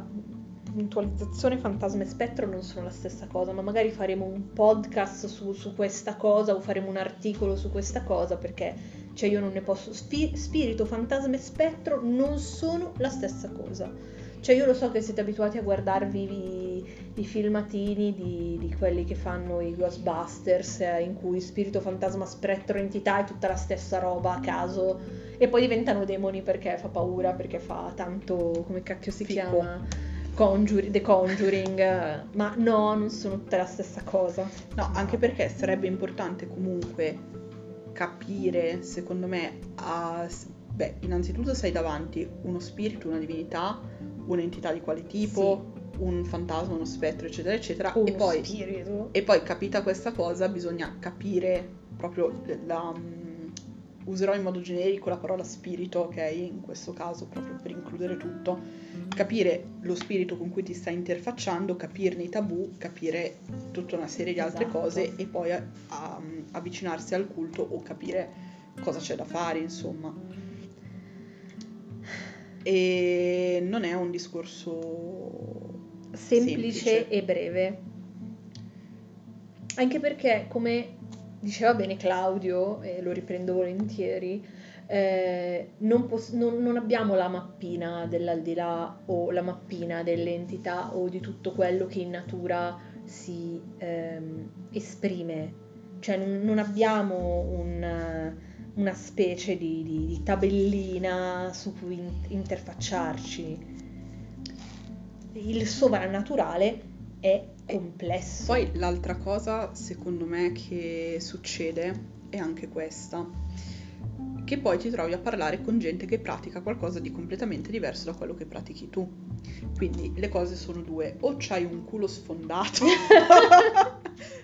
puntualizzazione: fantasma e spettro non sono la stessa cosa, ma magari faremo un podcast su, su questa cosa o faremo un articolo su questa cosa, perché cioè io non ne posso. Spi- spirito, fantasma e spettro non sono la stessa cosa. Cioè io lo so che siete abituati a guardarvi i filmatini di, di quelli che fanno i Ghostbusters, eh, in cui spirito, fantasma, spettro, entità è tutta la stessa roba a caso e poi diventano demoni perché fa paura, perché fa tanto, come cacchio si Fico. chiama? Conjur- The Conjuring, ma no, non sono tutta la stessa cosa. No, anche perché sarebbe importante comunque capire, secondo me, a, beh, innanzitutto se hai davanti uno spirito, una divinità, un'entità di quale tipo, sì, un fantasma, uno spettro, eccetera, eccetera. Uno e poi, spirito. E poi, capita questa cosa, bisogna capire proprio la... userò in modo generico la parola spirito, ok? In questo caso proprio per includere tutto, capire lo spirito con cui ti stai interfacciando, capirne i tabù, capire tutta una serie di altre esatto. cose e poi a, a, avvicinarsi al culto o capire cosa c'è da fare, insomma. E non è un discorso semplice, semplice e breve. Anche perché, come diceva bene Claudio, e lo riprendo volentieri, eh, non, poss- non, non abbiamo la mappina dell'aldilà o la mappina delle entità o di tutto quello che in natura si ehm, esprime. Cioè non, non abbiamo un, una specie di, di, di tabellina su cui in- interfacciarci. Il sovrannaturale è complesso. Poi l'altra cosa secondo me che succede è anche questa, che poi ti trovi a parlare con gente che pratica qualcosa di completamente diverso da quello che pratichi tu, quindi le cose sono due: o c'hai un culo sfondato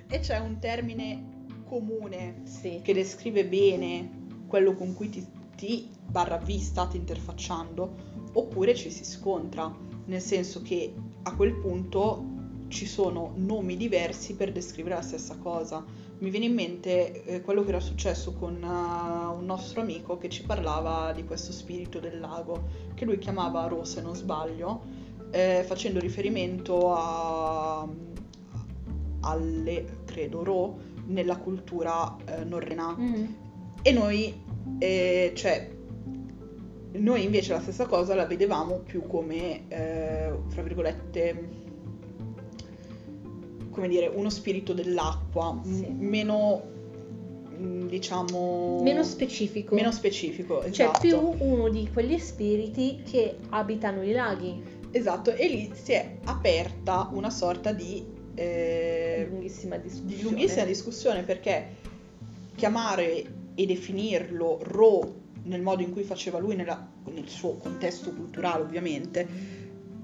e c'è un termine comune sì. che descrive bene quello con cui ti, ti barra vi state interfacciando, oppure ci si scontra, nel senso che a quel punto ci sono nomi diversi per descrivere la stessa cosa. Mi viene in mente eh, quello che era successo con uh, un nostro amico che ci parlava di questo spirito del lago, che lui chiamava Ro, se non sbaglio, eh, facendo riferimento a, alle, credo, Ro nella cultura eh, norrena. Mm. E noi, eh, cioè... noi invece la stessa cosa la vedevamo più come, eh, fra virgolette... come dire, uno spirito dell'acqua, sì. m- meno, diciamo... Meno specifico. Meno specifico, cioè, esatto. Cioè più uno di quegli spiriti che abitano i laghi. Esatto, e lì si è aperta una sorta di... Eh, lunghissima discussione. Di lunghissima discussione, perché chiamare e definirlo Ro nel modo in cui faceva lui, nella, nel suo contesto culturale ovviamente,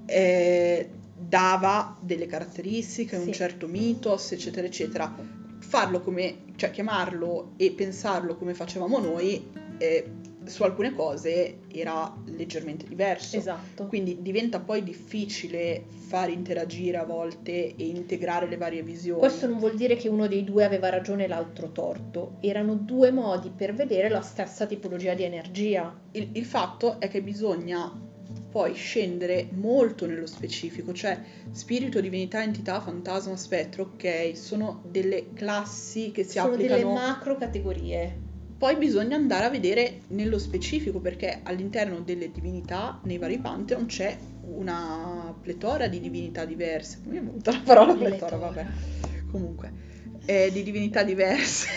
eh, dava delle caratteristiche, sì. un certo mitos, eccetera, eccetera. Farlo come, cioè chiamarlo e pensarlo come facevamo noi, eh, su alcune cose era leggermente diverso. Esatto. Quindi diventa poi difficile far interagire a volte e integrare le varie visioni. Questo non vuol dire che uno dei due aveva ragione e l'altro torto. Erano due modi per vedere la stessa tipologia di energia. Il, il fatto è che bisogna poi scendere molto nello specifico, cioè spirito, divinità, entità, fantasma, spettro, ok, sono delle classi che si sono applicano... Sono delle macro categorie. Poi bisogna andare a vedere nello specifico, perché all'interno delle divinità, nei vari pantheon, c'è una pletora di divinità diverse. Mi è venuta la parola pletora, vabbè. Comunque, eh, di divinità diverse.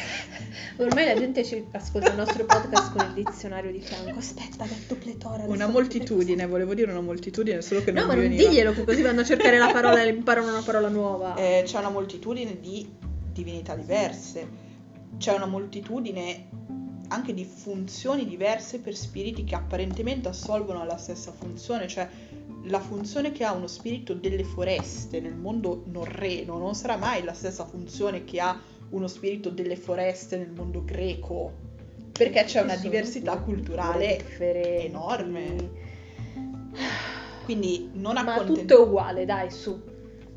Ormai la gente ci ascolta il nostro podcast con il dizionario di fianco. Aspetta, detto pletora. Una moltitudine, volevo dire una moltitudine, solo che non mi veniva. No, ma non diglielo, così vanno a cercare la parola e imparano una parola nuova. Eh, c'è una moltitudine di divinità diverse. C'è una moltitudine anche di funzioni diverse per spiriti che apparentemente assolvono alla stessa funzione, cioè la funzione che ha uno spirito delle foreste nel mondo norreno non sarà mai la stessa funzione che ha uno spirito delle foreste nel mondo greco, perché c'è una diversità culturale enorme. Quindi non accontentatevi. Ma tutto è uguale, dai, su.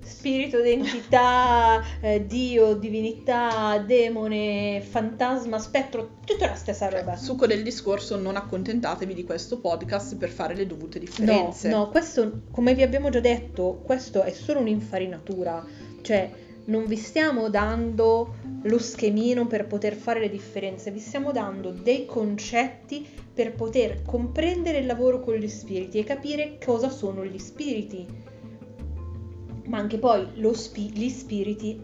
Spirito, identità, eh, dio, divinità, demone, fantasma, spettro, tutta la stessa roba. Cioè, succo del discorso, non accontentatevi di questo podcast per fare le dovute differenze. No, no, questo, come vi abbiamo già detto, questo è solo un'infarinatura. Cioè, non vi stiamo dando lo schemino per poter fare le differenze, vi stiamo dando dei concetti per poter comprendere il lavoro con gli spiriti e capire cosa sono gli spiriti. Ma anche poi lo spi- gli spiriti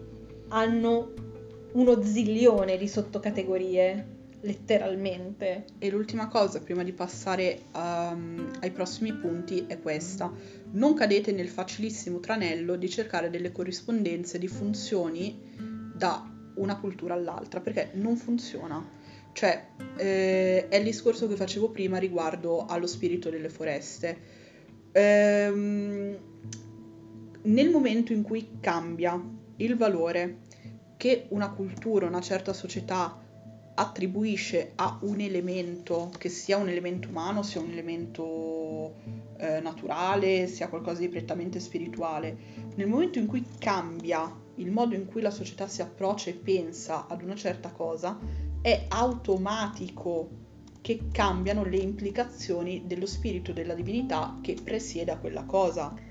hanno uno zillione di sottocategorie, letteralmente. E l'ultima cosa, prima di passare um, ai prossimi punti, è questa. Non cadete nel facilissimo tranello di cercare delle corrispondenze di funzioni da una cultura all'altra, perché non funziona. Cioè, eh, è il discorso che facevo prima riguardo allo spirito delle foreste. Ehm... Nel momento in cui cambia il valore che una cultura, una certa società attribuisce a un elemento, che sia un elemento umano, sia un elemento eh, naturale, sia qualcosa di prettamente spirituale, nel momento in cui cambia il modo in cui la società si approccia e pensa ad una certa cosa, è automatico che cambiano le implicazioni dello spirito, della divinità che presiede a quella cosa.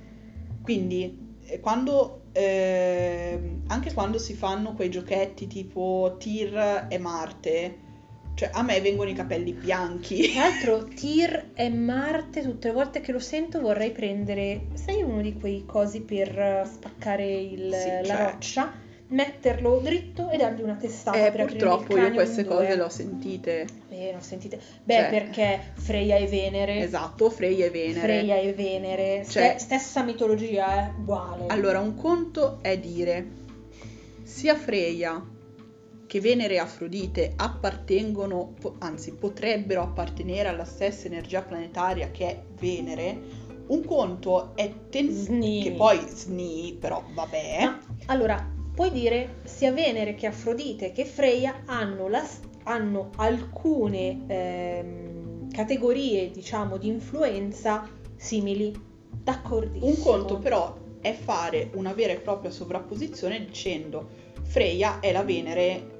Quindi quando, eh, anche quando si fanno quei giochetti tipo Tyr e Marte, cioè a me vengono i capelli bianchi. Tra l'altro Tyr e Marte, tutte le volte che lo sento vorrei prendere, sai, uno di quei cosi per spaccare il, sì, la cioè... roccia, metterlo dritto e dargli una testata. Eh, per purtroppo io queste cose le ho sentite. Eh, non sentite. Beh, cioè, perché Freya e Venere. Esatto, Freya e Venere. Freya e Venere, cioè, stessa mitologia, eh, uguale. Allora, un conto è dire sia Freya che Venere e Afrodite appartengono, anzi potrebbero appartenere alla stessa energia planetaria che è Venere. Un conto è ten- Sni. Che poi Sni, però vabbè. Ma, allora puoi dire sia Venere che Afrodite che Freya hanno, la, hanno alcune ehm, categorie, diciamo, di influenza simili, d'accordissimo. Un conto però è fare una vera e propria sovrapposizione dicendo Freya è la Venere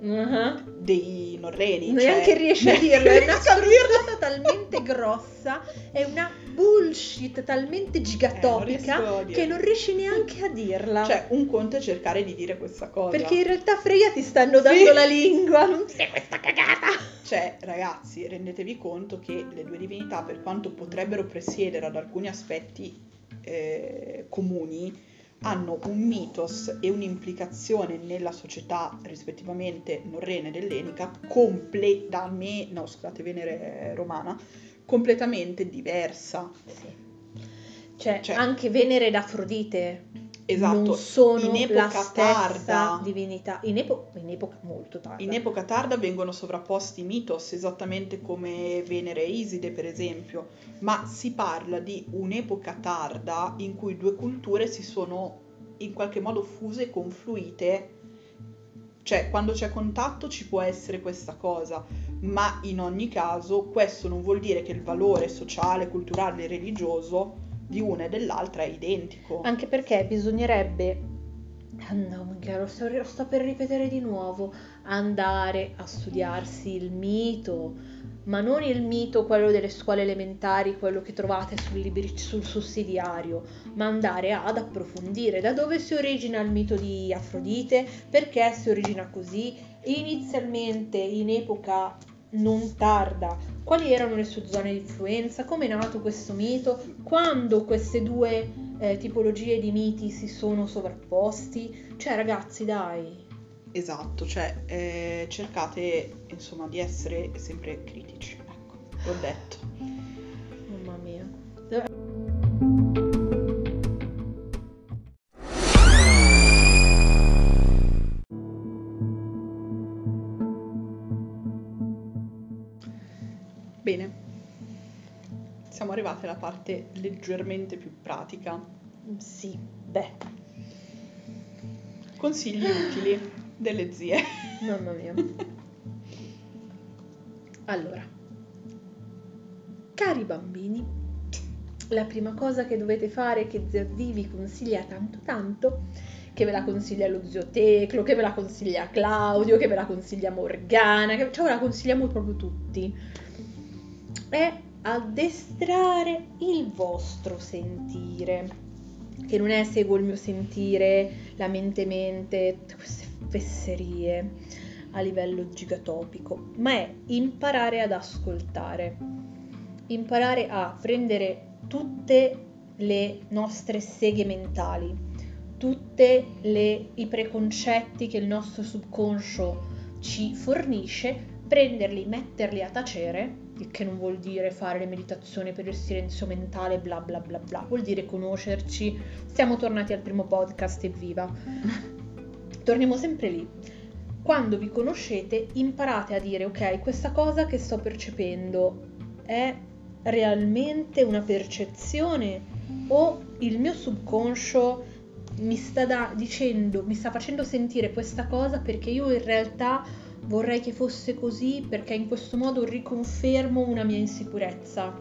uh-huh. dei norreni. Neanche cioè, riesce a dirlo, è una cavolata talmente grossa, è una bullshit talmente gigatopica eh, non che non riesci neanche a dirla. Cioè, un conto è cercare di dire questa cosa, perché in realtà Freya ti stanno dando sì. la lingua, non sei questa cagata. Cioè, ragazzi, rendetevi conto che le due divinità, per quanto potrebbero presiedere ad alcuni aspetti eh, comuni, hanno un mitos e un'implicazione nella società rispettivamente norrena ed ellenica completamente, no scusate, Venere romana, completamente diversa. Sì. Cioè, cioè anche Venere ed Afrodite esatto, non sono la stessa divinità. In, epo- in epoca molto tarda. In epoca tarda vengono sovrapposti mitos, esattamente come Venere e Iside, per esempio, ma si parla di un'epoca tarda in cui due culture si sono in qualche modo fuse e confluite. Cioè, quando c'è contatto ci può essere questa cosa, ma in ogni caso questo non vuol dire che il valore sociale, culturale e religioso di una e dell'altra è identico. Anche perché bisognerebbe, oh no, lo sto, lo sto per ripetere di nuovo, andare a studiarsi il mito, ma non il mito quello delle scuole elementari, quello che trovate sul, libri, sul sussidiario, ma andare ad approfondire da dove si origina il mito di Afrodite, perché si origina così, inizialmente in epoca non tarda, quali erano le sue zone di influenza, come è nato questo mito, quando queste due eh, tipologie di miti si sono sovrapposti. Cioè, ragazzi, dai. Esatto, cioè eh, cercate insomma di essere sempre critici, ecco, l'ho detto. Mamma mia. Bene, siamo arrivati alla parte leggermente più pratica. Sì, beh. Consigli utili delle zie. Mamma mia. Allora, cari bambini, la prima cosa che dovete fare, che zia Zì vi consiglia tanto tanto, che ve la consiglia lo zio Teclo, che ve la consiglia Claudio, che ve la consiglia Morgana, che cioè ve la consigliamo proprio tutti, è addestrare il vostro sentire, che non è seguo il mio sentire, la mente mente, tutte queste fesserie a livello gigatopico, ma è imparare ad ascoltare, imparare a prendere tutte le nostre seghe mentali, tutte le, i preconcetti che il nostro subconscio ci fornisce, prenderli, metterli a tacere, che non vuol dire fare le meditazioni per il silenzio mentale, bla bla bla bla, vuol dire conoscerci. Siamo tornati al primo podcast, evviva. Torniamo sempre lì. Quando vi conoscete, imparate a dire: ok, questa cosa che sto percependo è realmente una percezione o il mio subconscio mi sta da- dicendo, mi sta facendo sentire questa cosa perché io in realtà vorrei che fosse così, perché in questo modo riconfermo una mia insicurezza.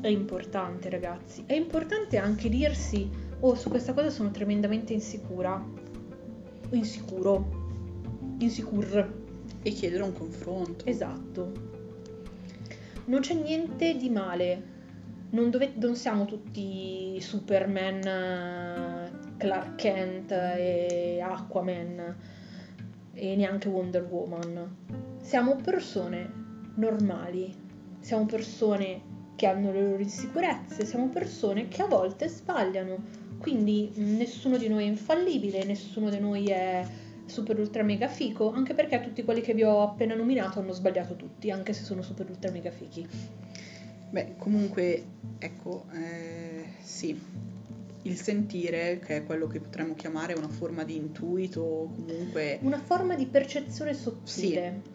È importante, ragazzi. È importante anche dirsi: oh, su questa cosa sono tremendamente insicura. Insicuro. Insicur. E chiedere un confronto. Esatto. Non c'è niente di male. Non, dove- non siamo tutti Superman, Clark Kent e Aquaman, e neanche Wonder Woman. Siamo persone normali, siamo persone che hanno le loro insicurezze, siamo persone che a volte sbagliano, quindi nessuno di noi è infallibile, nessuno di noi è super ultra mega fico, anche perché tutti quelli che vi ho appena nominato hanno sbagliato tutti, anche se sono super ultra mega fichi. Beh, comunque, ecco, eh, sì, il sentire, che è quello che potremmo chiamare una forma di intuito, o comunque una forma di percezione sottile, sì,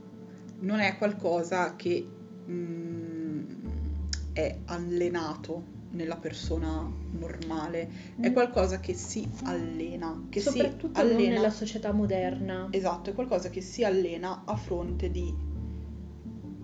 non è qualcosa che mh, è allenato nella persona normale, mm. è qualcosa che si allena, che soprattutto si allena, non nella società moderna. Esatto, è qualcosa che si allena a fronte di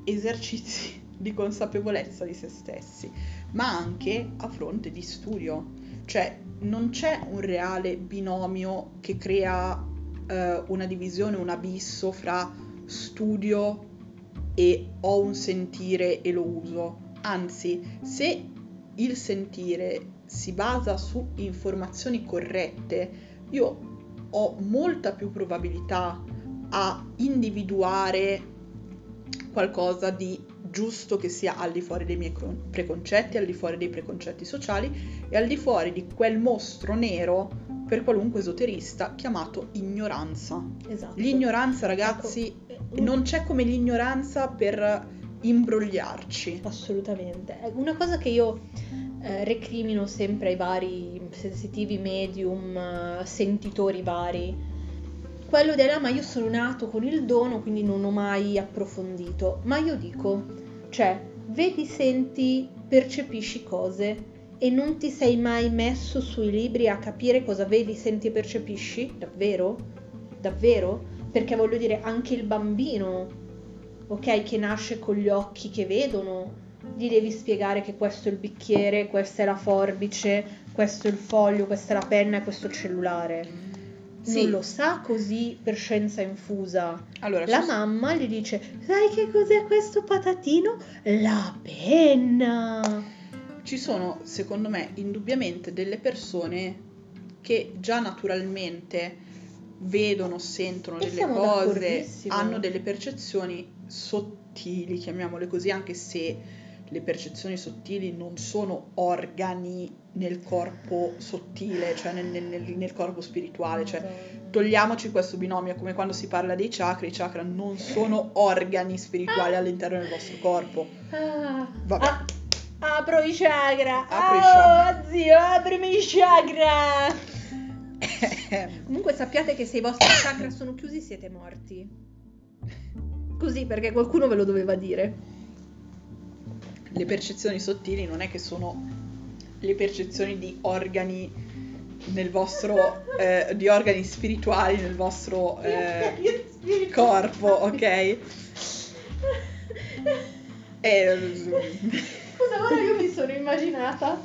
esercizi di consapevolezza di se stessi, ma anche a fronte di studio. Cioè, non c'è un reale binomio che crea eh, una divisione, un abisso fra studio e ho un sentire e lo uso. Anzi, se il sentire si basa su informazioni corrette, io ho molta più probabilità a individuare qualcosa di giusto, che sia al di fuori dei miei preconcetti, al di fuori dei preconcetti sociali e al di fuori di quel mostro nero, per qualunque esoterista, chiamato ignoranza. Esatto. L'ignoranza, ragazzi, ecco, non c'è come l'ignoranza per imbrogliarci. Assolutamente. Una cosa che io eh, recrimino sempre ai vari sensitivi, medium, sentitori vari, quello della ma io sono nato con il dono, quindi non ho mai approfondito. Ma io dico, cioè, vedi, senti, percepisci cose e non ti sei mai messo sui libri a capire cosa vedi, senti e percepisci? Davvero? Davvero? Perché voglio dire, anche il bambino, ok, che nasce con gli occhi che vedono, gli devi spiegare che questo è il bicchiere, questa è la forbice, questo è il foglio, questa è la penna e questo è il cellulare. Sì. Non lo sa così per scienza infusa. Allora, la su... mamma gli dice: sai che cos'è questo patatino? La penna. Ci sono, secondo me, indubbiamente delle persone che già naturalmente vedono, sentono e delle cose, hanno delle percezioni sottili, chiamiamole così, anche se le percezioni sottili non sono organi nel corpo sottile, cioè nel, nel, nel corpo spirituale, cioè togliamoci questo binomio, come quando si parla dei chakra, i chakra non sono organi spirituali all'interno del vostro corpo. Vabbè. Ah, apro i chakra, apro oh, i chakra. Zio, aprimi i chakra. Comunque sappiate che se i vostri chakra sono chiusi siete morti, così, perché qualcuno ve lo doveva dire. Le percezioni sottili non è che sono le percezioni di organi nel vostro eh, di organi spirituali nel vostro eh, corpo, ok? Eh, scusa, ora io mi sono immaginata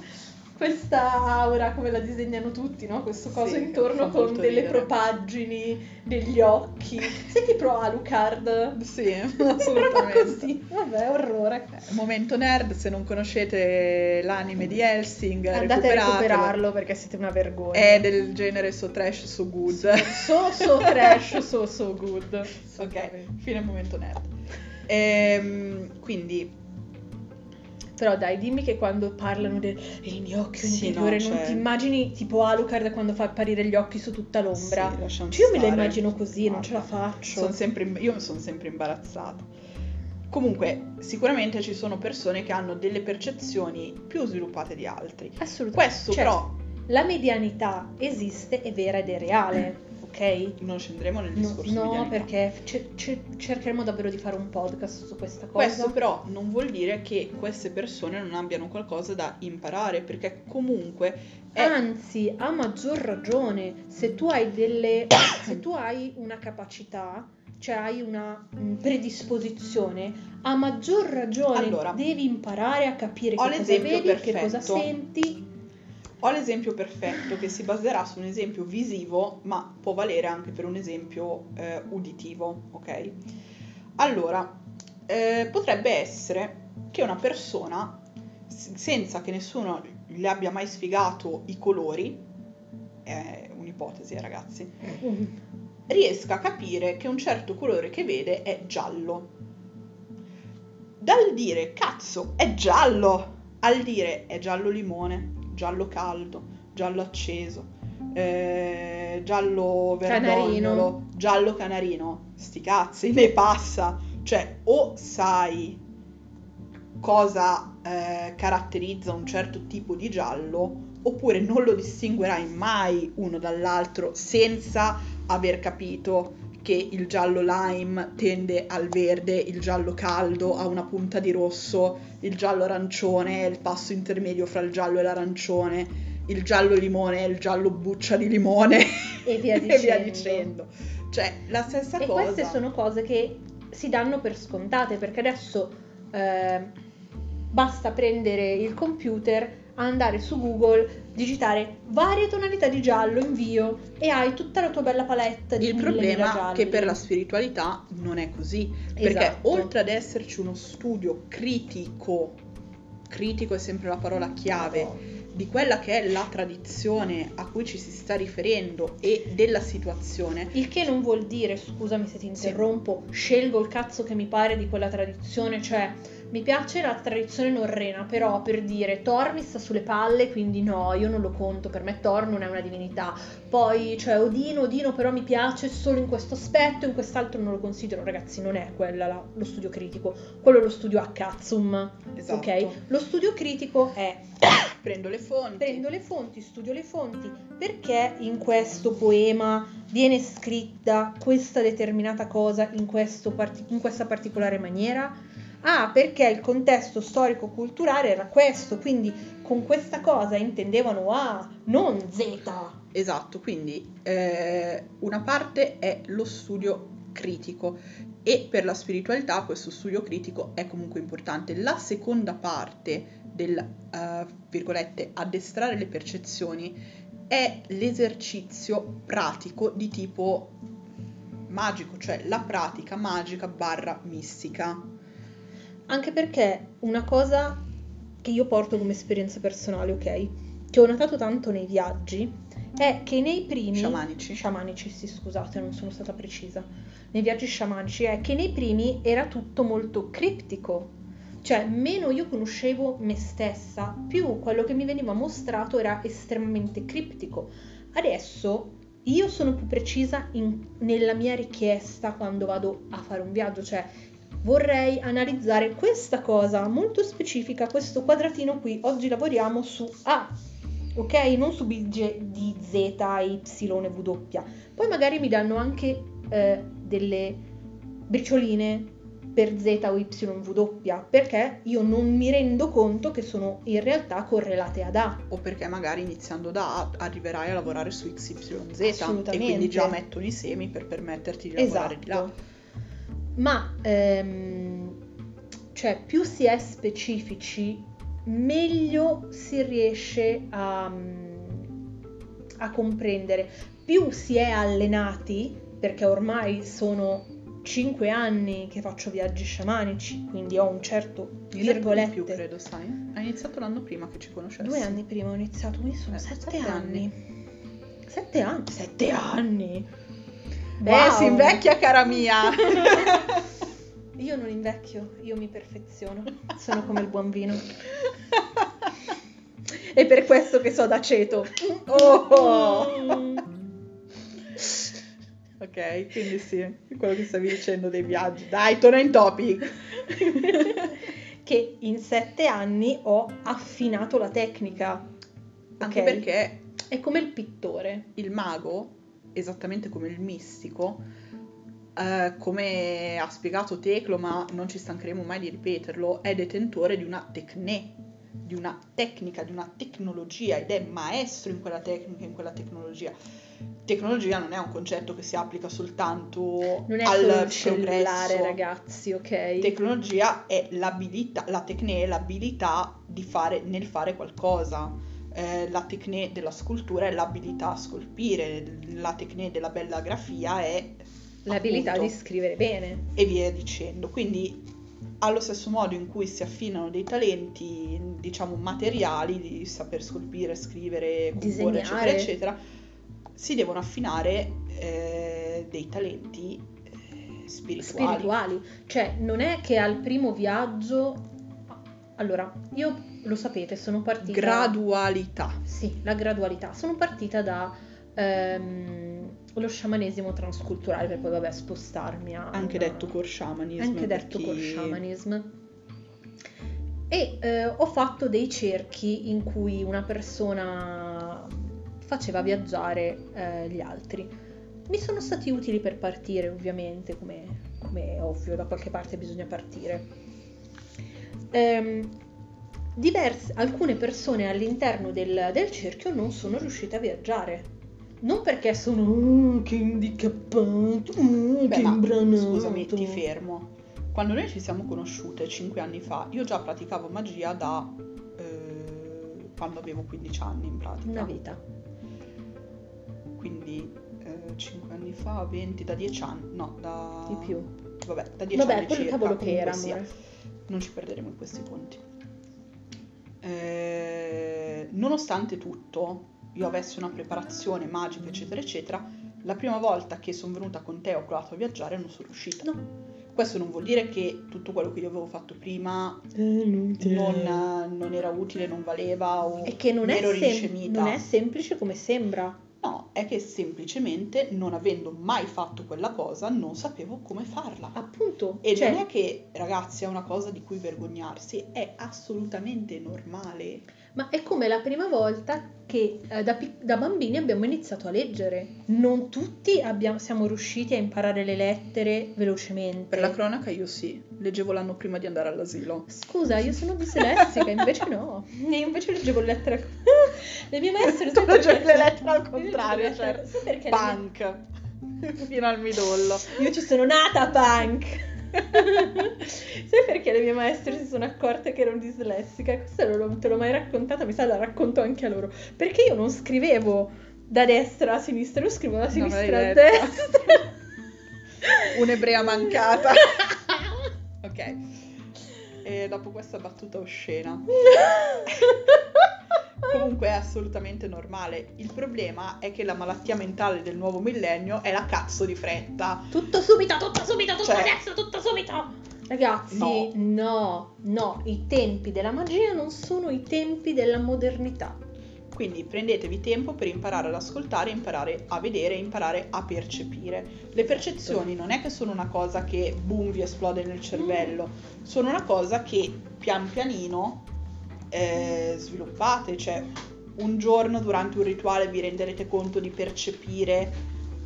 questa aura come la disegnano tutti, no? Questo coso sì, intorno con delle ridere. Propaggini, degli occhi. Senti pro Alucard? Sì, assolutamente. Così. Vabbè, orrore. Eh, momento nerd, se non conoscete l'anime di Hellsing, andate a recuperarlo perché siete una vergogna. È del genere so trash so good. So so trash so so good. Ok, fine momento nerd. Ehm, quindi... Però dai, dimmi che quando parlano del il mio occhio interiore, sì, no, non cioè... ti immagini tipo Alucard quando fa apparire gli occhi su tutta l'ombra. Sì, cioè, io me la immagino così, guarda, non ce la faccio. Sono sempre, io sono sempre imbarazzata. Comunque, sicuramente ci sono persone che hanno delle percezioni più sviluppate di altri. Assolutamente. Questo cioè, però... La medianità esiste, è vera ed è reale, ok? Non scenderemo nel discorso no, medianità. No, perché ce- ce- cercheremo davvero di fare un podcast su questa cosa. Questo però non vuol dire che queste persone non abbiano qualcosa da imparare, perché comunque è... Anzi, a maggior ragione, se tu hai delle... se tu hai una capacità, cioè hai una predisposizione, a maggior ragione allora, devi imparare a capire che cosa vedi, perfetto. Che cosa senti... Ho l'esempio perfetto che si baserà su un esempio visivo, ma può valere anche per un esempio eh, uditivo, ok? Allora, eh, potrebbe essere che una persona, senza che nessuno le abbia mai spiegato i colori, è un'ipotesi eh, ragazzi, riesca a capire che un certo colore che vede è giallo. Dal dire, cazzo, è giallo, al dire, è giallo limone. Giallo caldo, giallo acceso, eh, giallo verdognolo, giallo canarino, sti cazzi, ne passa. Cioè, o sai cosa eh, caratterizza un certo tipo di giallo, oppure non lo distinguerai mai uno dall'altro senza aver capito che il giallo lime tende al verde, il giallo caldo ha una punta di rosso, il giallo arancione è il passo intermedio fra il giallo e l'arancione, il giallo limone è il giallo buccia di limone e via dicendo. e via dicendo. Cioè, la stessa e cosa. E queste sono cose che si danno per scontate, perché adesso eh, basta prendere il computer, andare su Google, digitare varie tonalità di giallo, invio, e hai tutta la tua bella paletta di il problema è che per la spiritualità non è così, esatto. Perché oltre ad esserci uno studio critico, critico è sempre la parola chiave, no. Di quella che è la tradizione a cui ci si sta riferendo e della situazione. Il che non vuol dire, scusami se ti interrompo, sì. Scelgo il cazzo che mi pare di quella tradizione, cioè mi piace la tradizione norrena, però per dire Thor mi sta sulle palle, quindi no, io non lo conto, per me Thor non è una divinità. Poi, cioè, Odino, Odino però mi piace solo in questo aspetto, in quest'altro non lo considero, ragazzi, non è quella la, lo studio critico, quello è lo studio a cazzum, esatto. Ok? Lo studio critico è... Prendo le fonti. Prendo le fonti, studio le fonti. Perché in questo poema viene scritta questa determinata cosa in, questo parti- in questa particolare maniera? Ah, perché il contesto storico-culturale era questo, quindi con questa cosa intendevano A, non Z. Esatto, quindi eh, una parte è lo studio critico e per la spiritualità questo studio critico è comunque importante. La seconda parte del, uh, virgolette, addestrare le percezioni è l'esercizio pratico di tipo magico, cioè la pratica magica barra mistica. Anche perché una cosa che io porto come esperienza personale, ok, che ho notato tanto nei viaggi, è che nei primi... Sciamanici. Sciamanici, sì, scusate, non sono stata precisa. Nei viaggi sciamanici è che nei primi era tutto molto criptico. Cioè, meno io conoscevo me stessa, più quello che mi veniva mostrato era estremamente criptico. Adesso io sono più precisa in, nella mia richiesta quando vado a fare un viaggio, cioè vorrei analizzare questa cosa molto specifica, questo quadratino qui, oggi lavoriamo su A, ok? Non su B, G, D, Z, Y, W. Poi magari mi danno anche eh, delle bricioline per Z o Y W, perché io non mi rendo conto che sono in realtà correlate ad A. O perché magari iniziando da A arriverai a lavorare su X Y Z e quindi già mettono i semi per permetterti di lavorare esatto. Di là. Ma ehm, cioè più si è specifici, meglio si riesce a, a comprendere, più si è allenati, perché ormai sono cinque anni che faccio viaggi sciamanici, quindi ho un certo virgolette più, credo, sai? Hai iniziato l'anno prima che ci conoscessi. Due anni prima ho iniziato, quindi sono eh, sette, sette anni. anni. Sette anni? Sette anni! Beh, wow. Si invecchia, cara mia! Io non invecchio, io mi perfeziono. Sono come il buon vino. È per questo che so d'aceto. Oh! Oh. Ok, quindi sì, quello che stavi dicendo dei viaggi. Dai, torna in topic! Che in sette anni ho affinato la tecnica. Anche okay. Perché è come il pittore. Il mago, esattamente come il mistico, eh, come ha spiegato Teclo, ma non ci stancheremo mai di ripeterlo, è detentore di una tecnè, di una tecnica, di una tecnologia, ed è maestro in quella tecnica, in quella tecnologia. Tecnologia non è un concetto che si applica soltanto non è al solo il cellulare, ragazzi, ok? Tecnologia è l'abilità, la tecnè è l'abilità di fare, nel fare qualcosa. Eh, la tecnè della scultura è l'abilità a scolpire, la tecnè della bella grafia è l'abilità, appunto, di scrivere bene. E via dicendo. Quindi, allo stesso modo in cui si affinano dei talenti, diciamo, materiali, di saper scolpire, scrivere, comporre, eccetera, eccetera, si devono affinare eh, dei talenti eh, spirituali. spirituali. Cioè, non è che al primo viaggio... Allora, io, lo sapete, sono partita... Gradualità. Sì, la gradualità. Sono partita da ehm, lo sciamanesimo transculturale, per poi, vabbè, spostarmi a... Anche una... detto core shamanism. Anche detto chi... core shamanism. E eh, ho fatto dei cerchi in cui una persona... faceva viaggiare eh, gli altri. Mi sono stati utili per partire, ovviamente, come, come è ovvio, da qualche parte bisogna partire. Ehm, diverse, alcune persone all'interno del, del cerchio non sono riuscite a viaggiare. Non perché sono oh, che indicappato, oh, Beh, che imbranato. Scusami, ti fermo. Quando noi ci siamo conosciute cinque anni fa, io già praticavo magia da eh, quando avevo quindici anni, in pratica. Una vita. Quindi eh, cinque anni fa, venti, da dieci anni, no, da... Di più. Vabbè, da dieci anni circa. Vabbè, quel cavolo che era, amore. Non ci perderemo in questi conti. Eh, nonostante tutto, io avessi una preparazione magica, eccetera, eccetera, la prima volta che sono venuta con te e ho provato a viaggiare non sono riuscita. No. Questo non vuol dire che tutto quello che io avevo fatto prima non, non era utile, non valeva, o e che non ero sem- riuscita. Non è semplice come sembra. No, è che semplicemente, non avendo mai fatto quella cosa, non sapevo come farla. Appunto. E cioè... non è che, ragazzi, è una cosa di cui vergognarsi, è assolutamente normale. Ma è come la prima volta che eh, da, da bambini abbiamo iniziato a leggere. Non tutti abbiamo, siamo riusciti a imparare le lettere velocemente. Per la cronaca io sì, leggevo l'anno prima di andare all'asilo. Scusa, io sono dislessica, invece no. E invece leggevo le lettere al le mie maestre... Tu leggevi le lettere al contrario, cioè... Perché punk! Mie... Fino al midollo. Io ci sono nata punk! Sai perché le mie maestre si sono accorte che ero dislessica? Questa non te l'ho mai raccontata, mi sa la racconto anche a loro. Perché io non scrivevo da destra a sinistra, io scrivo da sinistra a destra. Un'ebrea mancata. Ok. E dopo questa battuta oscena. Comunque è assolutamente normale. Il problema è che la malattia mentale del nuovo millennio è la cazzo di fretta. Tutto subito, tutto subito, tutto cioè... adesso, tutto subito. Ragazzi, no. no, no, i tempi della magia non sono i tempi della modernità. Quindi prendetevi tempo per imparare ad ascoltare, imparare a vedere, imparare a percepire. Le percezioni non è che sono una cosa che boom vi esplode nel cervello, mm. sono una cosa che pian pianino... Eh, sviluppate, cioè un giorno durante un rituale vi renderete conto di percepire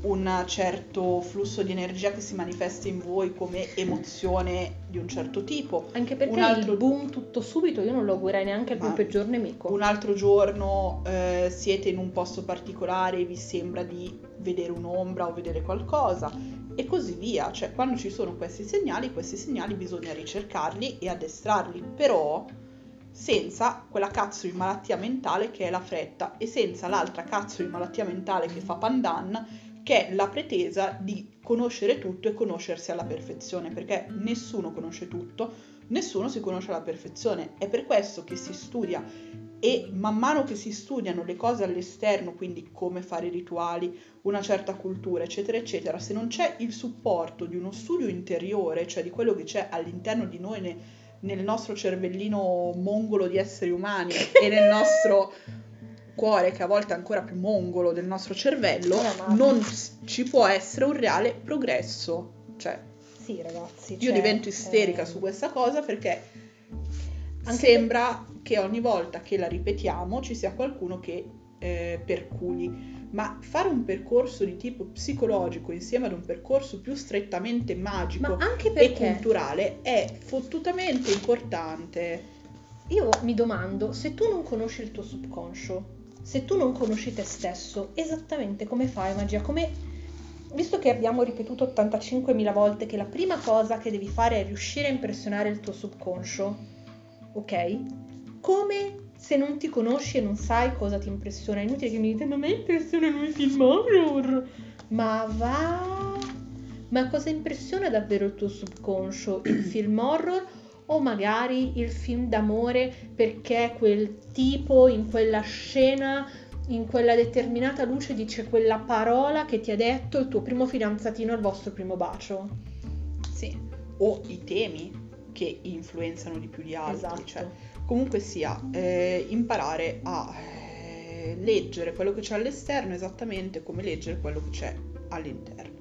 un certo flusso di energia che si manifesta in voi come emozione di un certo tipo. Anche perché un altro... il boom tutto subito io non lo augurerei neanche al mio peggior nemico. Un altro giorno eh, siete in un posto particolare e vi sembra di vedere un'ombra o vedere qualcosa. e così via. Cioè, quando ci sono questi segnali, questi segnali bisogna ricercarli e addestrarli, però senza quella cazzo di malattia mentale che è la fretta e senza l'altra cazzo di malattia mentale che fa pandan, che è la pretesa di conoscere tutto e conoscersi alla perfezione, perché nessuno conosce tutto, nessuno si conosce alla perfezione. È per questo che si studia, e man mano che si studiano le cose all'esterno, quindi come fare i rituali, una certa cultura, eccetera, eccetera, se non c'è il supporto di uno studio interiore, cioè di quello che c'è all'interno di noi, ne, nel nostro cervellino mongolo di esseri umani e nel nostro cuore, che a volte è ancora più mongolo del nostro cervello, non ci può essere un reale progresso. Cioè, sì, ragazzi, io cioè, divento isterica ehm... su questa cosa, perché anche sembra che ogni volta che la ripetiamo ci sia qualcuno che eh, perculi. Ma fare un percorso di tipo psicologico insieme ad un percorso più strettamente magico e culturale è fottutamente importante. Io mi domando, se tu non conosci il tuo subconscio, se tu non conosci te stesso, esattamente come fai magia? Come... Visto che abbiamo ripetuto ottantacinquemila volte che la prima cosa che devi fare è riuscire a impressionare il tuo subconscio, ok? Come se non ti conosci e non sai cosa ti impressiona? È inutile che mi dite, ma a me impressionano i film horror. Ma va! Ma cosa impressiona davvero il tuo subconscio? Il film horror o magari il film d'amore, perché quel tipo in quella scena, in quella determinata luce dice quella parola che ti ha detto il tuo primo fidanzatino al vostro primo bacio? Sì. O i temi che influenzano di più di altri. Esatto. Cioè, comunque sia, eh, imparare a eh, leggere quello che c'è all'esterno esattamente come leggere quello che c'è all'interno.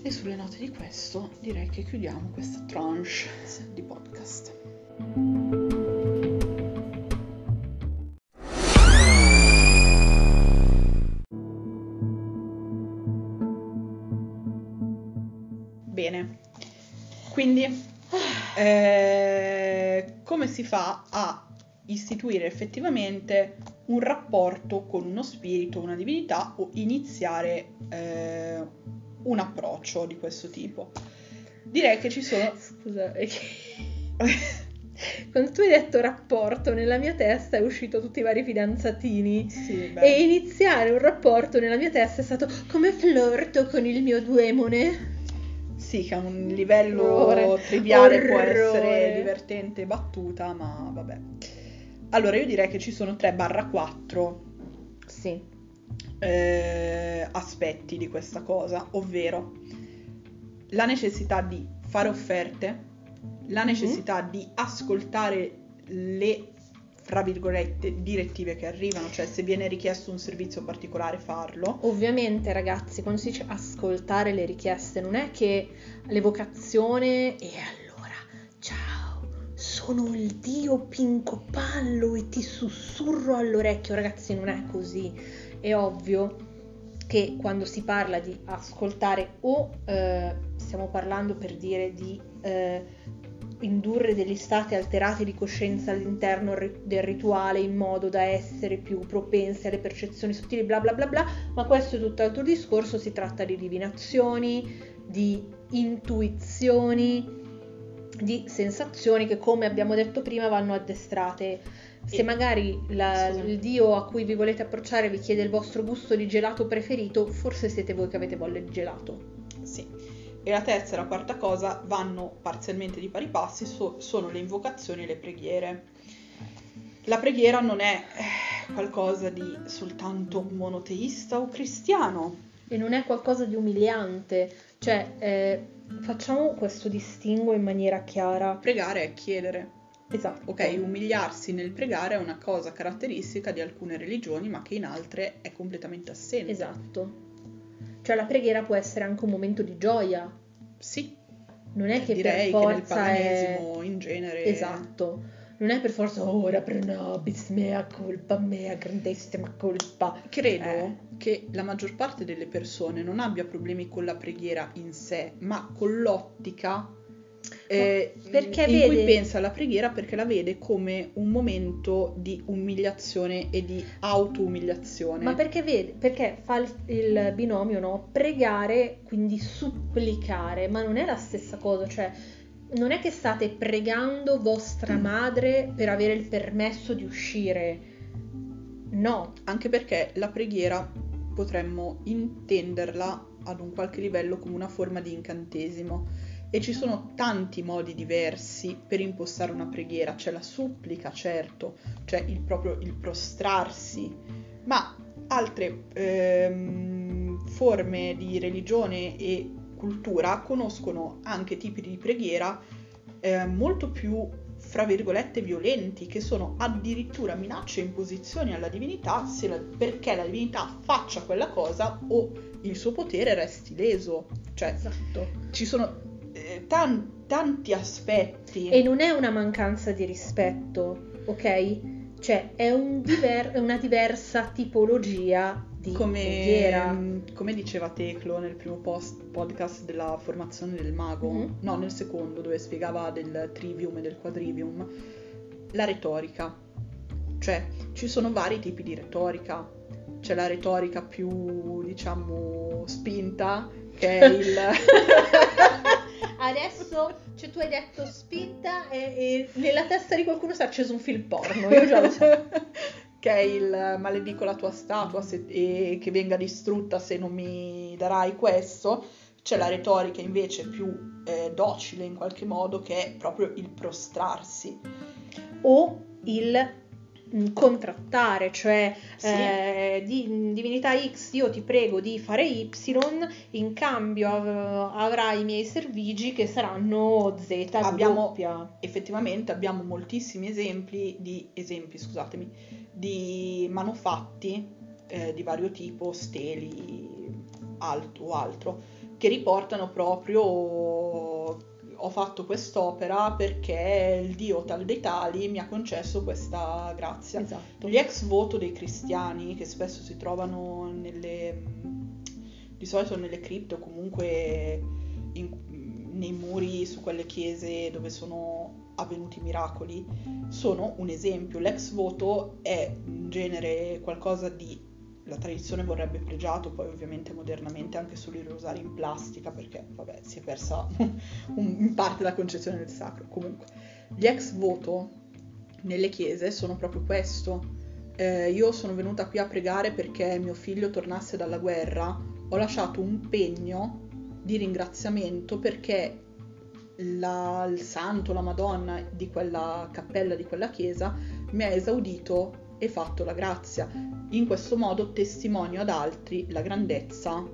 E sulle note di questo direi che chiudiamo questa tranche di podcast. Bene. Quindi, eh, come si fa a istituire effettivamente un rapporto con uno spirito, una divinità, o iniziare eh, un approccio di questo tipo? Direi che ci sono... Scusa, quando tu hai detto rapporto, nella mia testa è uscito tutti i vari fidanzatini. Sì, e iniziare un rapporto nella mia testa è stato come flirto con il mio demone. Sì, che a un livello Orrore. triviale Orrore. può essere divertente e battuta, ma vabbè. Allora, io direi che ci sono tre barra quattro sì. eh, aspetti di questa cosa, ovvero la necessità di fare offerte, la necessità mm-hmm. di ascoltare le, tra virgolette, direttive che arrivano, cioè se viene richiesto un servizio particolare farlo. Ovviamente, ragazzi, quando si dice ascoltare le richieste non è che l'evocazione e allora ciao, sono il dio Pinco Pallo e ti sussurro all'orecchio, ragazzi, non è così. È ovvio che quando si parla di ascoltare o eh, stiamo parlando per dire di eh, indurre degli stati alterati di coscienza all'interno del rituale in modo da essere più propensi alle percezioni sottili, bla bla bla bla, ma questo è tutt'altro discorso. Si tratta di divinazioni, di intuizioni, di sensazioni che, come abbiamo detto prima, vanno addestrate. Se magari la, il dio a cui vi volete approcciare vi chiede il vostro gusto di gelato preferito, forse siete voi che avete voglia di gelato. E la terza e la quarta cosa vanno parzialmente di pari passi, so, sono le invocazioni e le preghiere. La preghiera non è eh, qualcosa di soltanto monoteista o cristiano. E non è qualcosa di umiliante. Cioè, eh, facciamo questo distinguo in maniera chiara. Pregare è chiedere. Esatto. Ok, umiliarsi nel pregare è una cosa caratteristica di alcune religioni, ma che in altre è completamente assente. Esatto. Cioè la preghiera può essere anche un momento di gioia. Sì. Non è che Direi per forza che nel paganesimo è... in genere. Esatto. Non è per forza ora pronobis mea colpa mea grandissima colpa. Credo eh. che la maggior parte delle persone non abbia problemi con la preghiera in sé, ma con l'ottica eh, perché in vede... cui pensa alla preghiera perché la vede come un momento di umiliazione e di auto-umiliazione. Ma perché vede, perché fa il binomio, no? Pregare, quindi supplicare, ma non è la stessa cosa, cioè non è che state pregando vostra madre per avere il permesso di uscire, no, anche perché la preghiera potremmo intenderla ad un qualche livello come una forma di incantesimo e ci sono tanti modi diversi per impostare una preghiera. C'è la supplica, certo, c'è il proprio il prostrarsi, ma altre ehm, forme di religione e cultura conoscono anche tipi di preghiera eh, molto più, fra virgolette, violenti, che sono addirittura minacce e imposizioni alla divinità se la, perché la divinità faccia quella cosa o il suo potere resti leso. Cioè, esatto, ci sono eh, tan- tanti aspetti. E non è una mancanza di rispetto, ok? Cioè, è un diver- una diversa tipologia di come, preghiera. Come diceva Teclo nel primo post podcast della formazione del mago, mm-hmm. no, nel secondo, dove spiegava del trivium e del quadrivium, la retorica. Cioè, ci sono vari tipi di retorica. C'è la retorica più, diciamo, spinta, che è il... Adesso, cioè, tu hai detto spinta e, e nella testa di qualcuno si è acceso un film porno, io già lo so. Che è il maledico la tua statua se, e che venga distrutta se non mi darai questo. C'è la retorica invece più eh, docile in qualche modo, che è proprio il prostrarsi. O il... contrattare, cioè sì. eh, di, divinità X, io ti prego di fare Y, in cambio av- avrai i miei servigi che saranno Z. Abbiamo effettivamente abbiamo moltissimi esempi di esempi, scusatemi, di manufatti eh, di vario tipo, steli alt- o altro, che riportano proprio: ho fatto quest'opera perché il dio tal dei tali mi ha concesso questa grazia. Esatto. Gli ex voto dei cristiani, che spesso si trovano nelle, di solito nelle cripte o comunque in, nei muri su quelle chiese dove sono avvenuti miracoli, sono un esempio. L'ex voto è in genere qualcosa di, la tradizione vorrebbe pregiato, poi ovviamente modernamente anche solo il rosario in plastica, perché vabbè, si è persa in parte la concezione del sacro. Comunque gli ex voto nelle chiese sono proprio questo: eh, io sono venuta qui a pregare perché mio figlio tornasse dalla guerra, ho lasciato un pegno di ringraziamento perché la, il santo, la Madonna di quella cappella, di quella chiesa mi ha esaudito e fatto la grazia. In questo modo testimonio ad altri la grandezza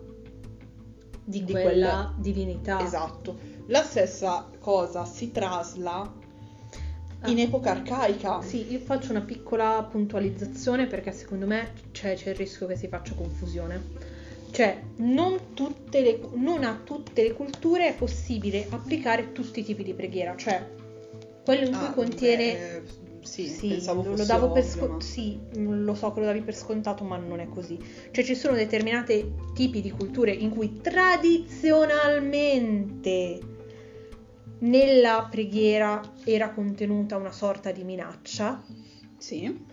di, di quella, quella divinità. Esatto. La stessa cosa si trasla ah, in epoca arcaica. Sì, io faccio una piccola puntualizzazione perché secondo me c'è, c'è il rischio che si faccia confusione. Cioè, non, tutte le, non a tutte le culture è possibile applicare tutti i tipi di preghiera. Cioè, quello in ah, cui contiene... Beh, Sì, sì, pensavo fosse lo davo per sco- sì, lo so che lo davi per scontato, ma non è così. Cioè, ci sono determinati tipi di culture in cui tradizionalmente nella preghiera era contenuta una sorta di minaccia. Sì.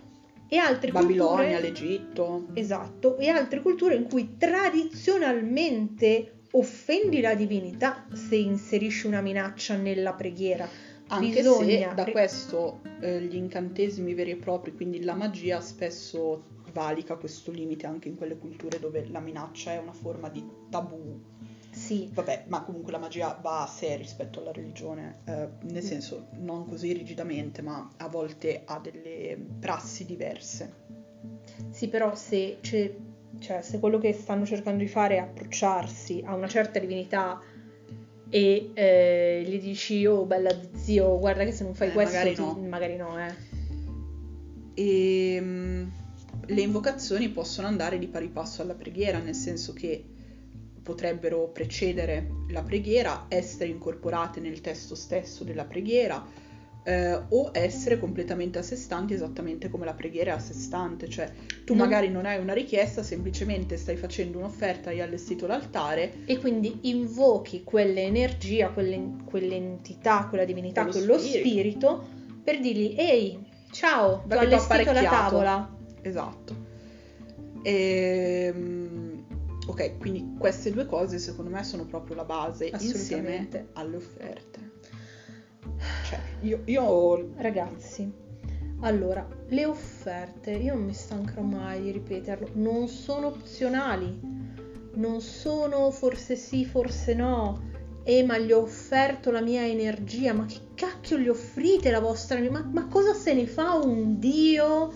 E altre Babilonia, culture, l'Egitto. Esatto, e altre culture in cui tradizionalmente offendi la divinità se inserisci una minaccia nella preghiera. Anche Bisogna se da pre- questo eh, gli incantesimi veri e propri, quindi la magia, spesso valica questo limite anche in quelle culture dove la minaccia è una forma di tabù. Sì. Vabbè, ma comunque la magia va a sé rispetto alla religione, eh, nel senso non così rigidamente, ma a volte ha delle prassi diverse. Sì, però se, cioè, cioè, se quello che stanno cercando di fare è approcciarsi a una certa divinità e eh, gli dici: oh bella zio, guarda che se non fai eh, questo magari no, ti, magari no eh. E, um, le invocazioni possono andare di pari passo alla preghiera, nel senso che potrebbero precedere la preghiera, essere incorporate nel testo stesso della preghiera, eh, o essere completamente a sé stanti, esattamente come la preghiera è a sé stante, cioè tu non... magari non hai una richiesta, semplicemente stai facendo un'offerta, hai allestito l'altare e quindi invochi quell'energia, quelle, quell'entità, quella divinità, quello, quello spirito. spirito per dirgli: ehi, ciao, ti ho allestito la tavola. Esatto. Ehm, ok, quindi queste due cose secondo me sono proprio la base insieme alle offerte. Cioè, io, io... Ragazzi, allora, le offerte, io non mi stancherò mai di ripeterlo, non sono opzionali, non sono forse sì, forse no. Eh, ma gli ho offerto la mia energia, ma che cacchio gli offrite la vostra energia? Ma, ma cosa se ne fa un dio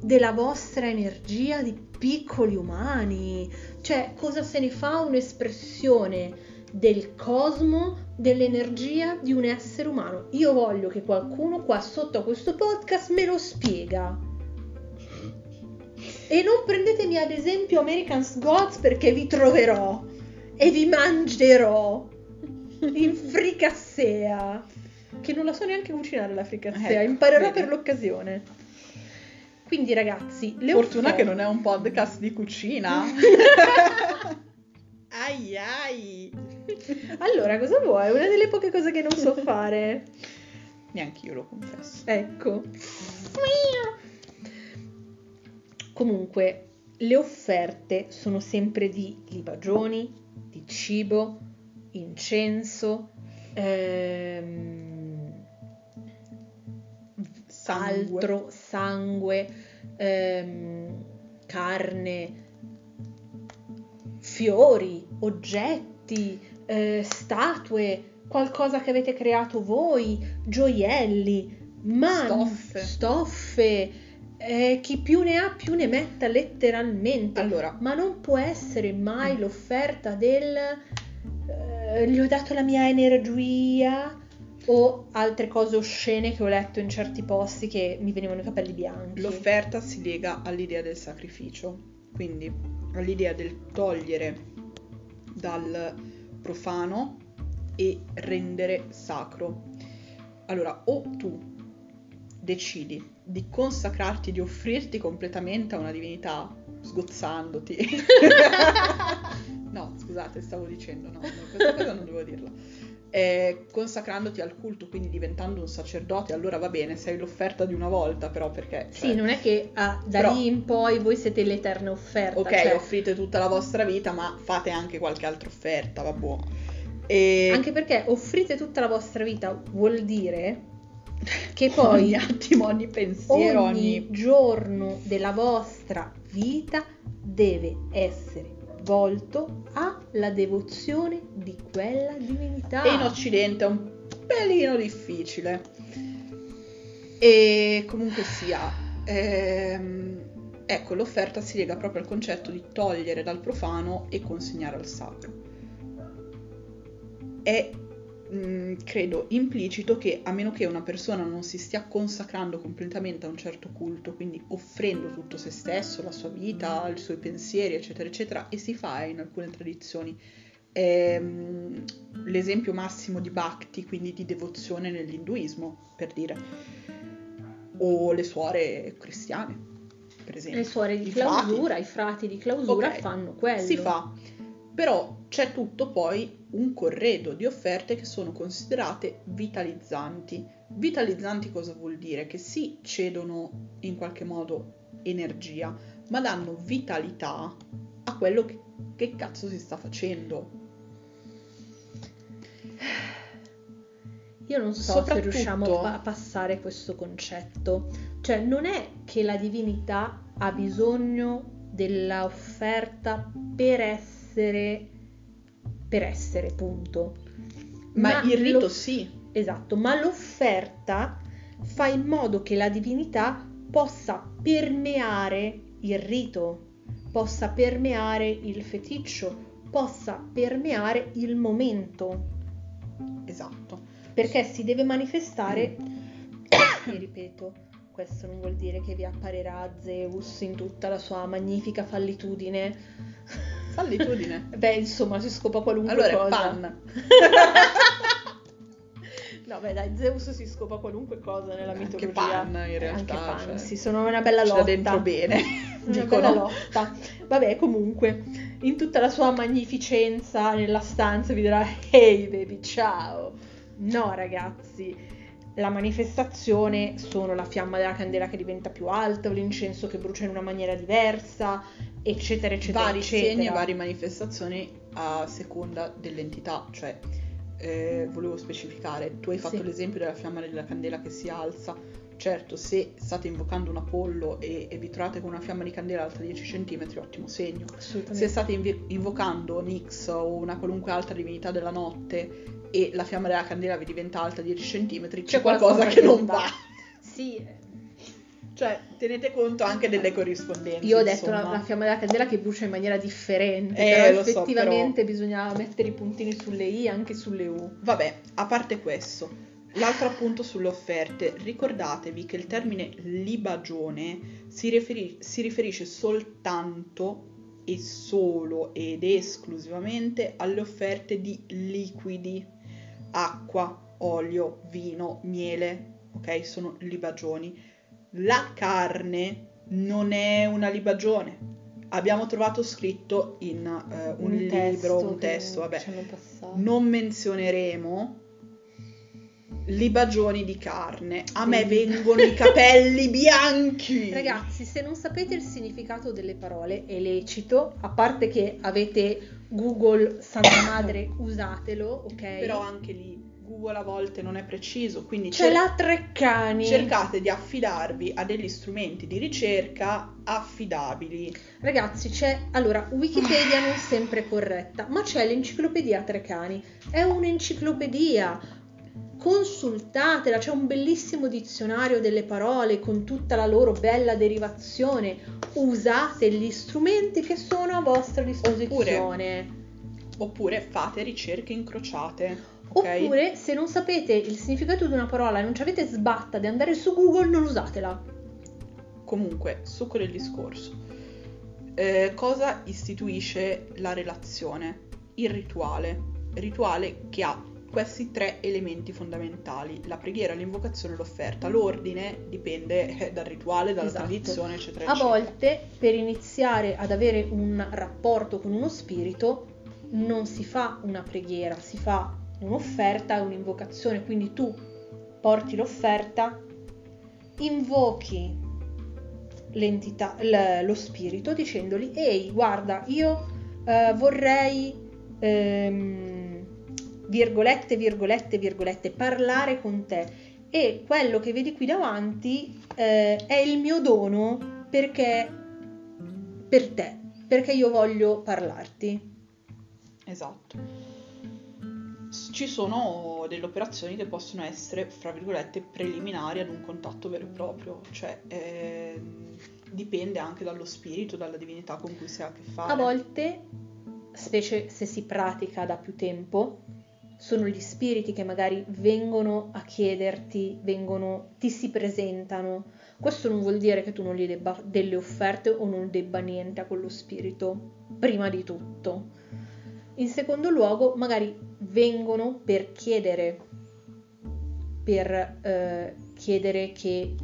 della vostra energia di piccoli umani? Cioè, cosa se ne fa un'espressione del cosmo, dell'energia di un essere umano? Io voglio che qualcuno qua sotto a questo podcast me lo spiega. E non prendetemi ad esempio American's Gods, perché vi troverò e vi mangerò in fricassea, che non la so neanche cucinare la fricassea, eh, imparerò bene per l'occasione. Quindi ragazzi, le fortuna offerte... che non è un podcast di cucina. Ai ai. Allora, cosa vuoi? Una delle poche cose che non so fare. Neanche io, lo confesso. Ecco. Comunque, le offerte sono sempre di libagioni, di cibo, incenso, ehm, sangue. altro sangue, ehm, carne, fiori, oggetti, eh, statue, qualcosa che avete creato voi, gioielli, mani, stoffe, stoffe eh, chi più ne ha più ne metta, letteralmente. Allora, ma non può essere mai l'offerta del... gli ho dato la mia energia, o altre cose oscene che ho letto in certi posti che mi venivano i capelli bianchi. L'offerta si lega all'idea del sacrificio, quindi all'idea del togliere dal profano e rendere sacro. Allora, o tu decidi di consacrarti, di offrirti completamente a una divinità sgozzandoti no, scusate, stavo dicendo, no, no, questa cosa non dovevo dirla. Eh, consacrandoti al culto, quindi diventando un sacerdote, allora va bene, sei l'offerta di una volta, però perché... Cioè, sì, non è che ah, da però, lì in poi voi siete l'eterna offerta. Ok, cioè... offrite tutta la vostra vita, ma fate anche qualche altra offerta, va buono. E... anche perché offrite tutta la vostra vita vuol dire... che poi ogni attimo, ogni pensiero, ogni, ogni giorno della vostra vita deve essere volto alla devozione di quella divinità. E in Occidente è un pelino difficile. E comunque sia, ehm, ecco, l'offerta si lega proprio al concetto di togliere dal profano e consegnare al sacro. È credo implicito che, a meno che una persona non si stia consacrando completamente a un certo culto, quindi offrendo tutto se stesso, la sua vita, i suoi pensieri, eccetera eccetera, e si fa in alcune tradizioni, ehm, l'esempio massimo di bhakti, quindi di devozione nell'induismo, per dire, o le suore cristiane, per esempio, le suore di I clausura frati. i frati di clausura, okay, fanno quello, si fa. Però c'è tutto poi un corredo di offerte che sono considerate vitalizzanti. Vitalizzanti cosa vuol dire? Che sì, cedono in qualche modo energia, ma danno vitalità a quello che, che cazzo si sta facendo. Io non so Soprattutto... se riusciamo a passare questo concetto. Cioè, non è che la divinità ha bisogno dell'offerta per essere... per essere, punto. Ma, ma il rito lo... sì. Esatto, ma l'offerta fa in modo che la divinità possa permeare il rito, possa permeare il feticcio, possa permeare il momento. Esatto. Perché si deve manifestare, mm. e ripeto, questo non vuol dire che vi apparirà Zeus in tutta la sua magnifica fallitudine. Fallitudine? Beh, insomma, si scopa qualunque allora, cosa. Allora, pan. No, vabbè dai, Zeus si scopa qualunque cosa nella mitologia. Anche panna in realtà. Anche pan, cioè, sì, sono una bella lotta. C'è dentro bene. Una bella lotta. Vabbè, comunque, in tutta la sua magnificenza nella stanza vi dirà: "Hey baby, ciao!" No ragazzi, la manifestazione sono la fiamma della candela che diventa più alta, o l'incenso che brucia in una maniera diversa, eccetera, eccetera. Vari eccetera. segni e varie manifestazioni a seconda dell'entità, cioè eh, volevo specificare, tu hai fatto sì. l'esempio della fiamma della candela che si alza, certo se state invocando un Apollo e, e vi trovate con una fiamma di candela alta dieci centimetri, ottimo segno. Se state inv- invocando Nyx o una qualunque altra divinità della notte e la fiamma della candela vi diventa alta dieci centimetri, c'è, c'è qualcosa, qualcosa che non va. Sì. Cioè, tenete conto anche delle corrispondenze. Io ho detto la, la fiamma della candela che brucia in maniera differente, eh, però effettivamente so, però... bisogna mettere i puntini sulle I e anche sulle U. Vabbè, a parte questo, l'altro appunto sulle offerte. Ricordatevi che il termine libagione si, referi- si riferisce soltanto e solo ed esclusivamente alle offerte di liquidi. Acqua, olio, vino, miele, ok? Sono libagioni. La carne non è una libagione. Abbiamo trovato scritto in uh, un, un libro, un testo, vabbè. Non menzioneremo libagioni di carne. A me vengono i capelli bianchi. Ragazzi, se non sapete il significato delle parole, è lecito, a parte che avete Google, santa madre, usatelo, ok? Però anche lì Google a volte non è preciso, quindi ce cer- la Treccani. Cercate di affidarvi a degli strumenti di ricerca affidabili. Ragazzi, c'è, allora, Wikipedia non sempre corretta, ma c'è l'enciclopedia Treccani. È un'enciclopedia, consultatela, c'è un bellissimo dizionario delle parole con tutta la loro bella derivazione. Usate gli strumenti che sono a vostra disposizione. Oppure, oppure fate ricerche incrociate. Okay? Oppure, se non sapete il significato di una parola e non ci avete sbatta di andare su Google, non usatela. Comunque, succo del discorso. Eh, cosa istituisce la relazione? Il rituale. Rituale che ha questi tre elementi fondamentali: la preghiera, l'invocazione e l'offerta. L'ordine dipende dal rituale, dalla esatto. tradizione, eccetera, eccetera. A volte, per iniziare ad avere un rapporto con uno spirito, non si fa una preghiera, si fa un'offerta e un'invocazione. Quindi tu porti l'offerta, invochi l'entità, l- lo spirito, dicendogli: "Ehi, guarda, io eh, vorrei... Ehm, virgolette, virgolette, virgolette, parlare con te, e quello che vedi qui davanti eh, è il mio dono perché per te, perché io voglio parlarti." Esatto. Ci sono delle operazioni che possono essere, fra virgolette, preliminari ad un contatto vero e proprio, cioè eh, dipende anche dallo spirito, dalla divinità con cui si ha a che fare. A volte, specie se si pratica da più tempo, sono gli spiriti che magari vengono a chiederti, vengono, ti si presentano. Questo non vuol dire che tu non gli debba delle offerte o non debba niente a quello spirito, prima di tutto. In secondo luogo, magari vengono per chiedere, per eh, chiedere che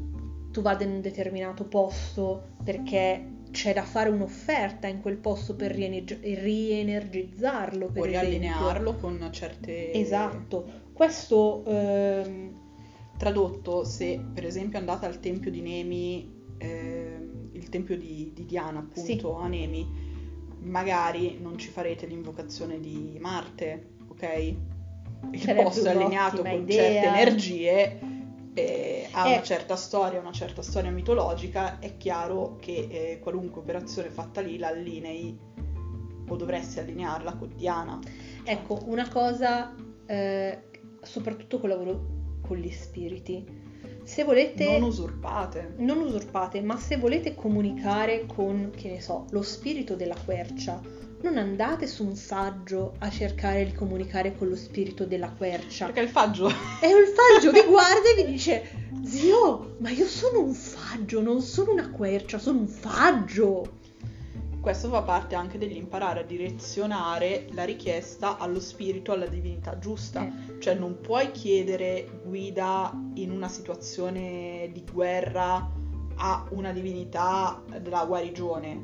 tu vada in un determinato posto perché c'è da fare un'offerta in quel posto per rienerg- rienergizzarlo, per o esempio. riallinearlo con certe... Esatto. Questo ehm... tradotto, se per esempio andate al tempio di Nemi, ehm, il tempio di, di Diana appunto, sì. a Nemi, magari non ci farete l'invocazione di Marte, ok? Il posto è allineato con idea. certe energie... Eh, ha eh. una certa storia, una certa storia mitologica. È chiaro che eh, qualunque operazione fatta lì la allinei o dovresti allinearla con Diana. Ecco, una cosa, eh, soprattutto col lavoro con gli spiriti, se volete non usurpate, non usurpate, ma se volete comunicare con, che ne so, lo spirito della quercia, non andate su un faggio a cercare di comunicare con lo spirito della quercia. Perché il faggio... E il faggio vi guarda e vi dice: "Zio, ma io sono un faggio, non sono una quercia, sono un faggio." Questo fa parte anche dell'imparare a direzionare la richiesta allo spirito, alla divinità giusta. Eh. Cioè non puoi chiedere guida in una situazione di guerra a una divinità della guarigione.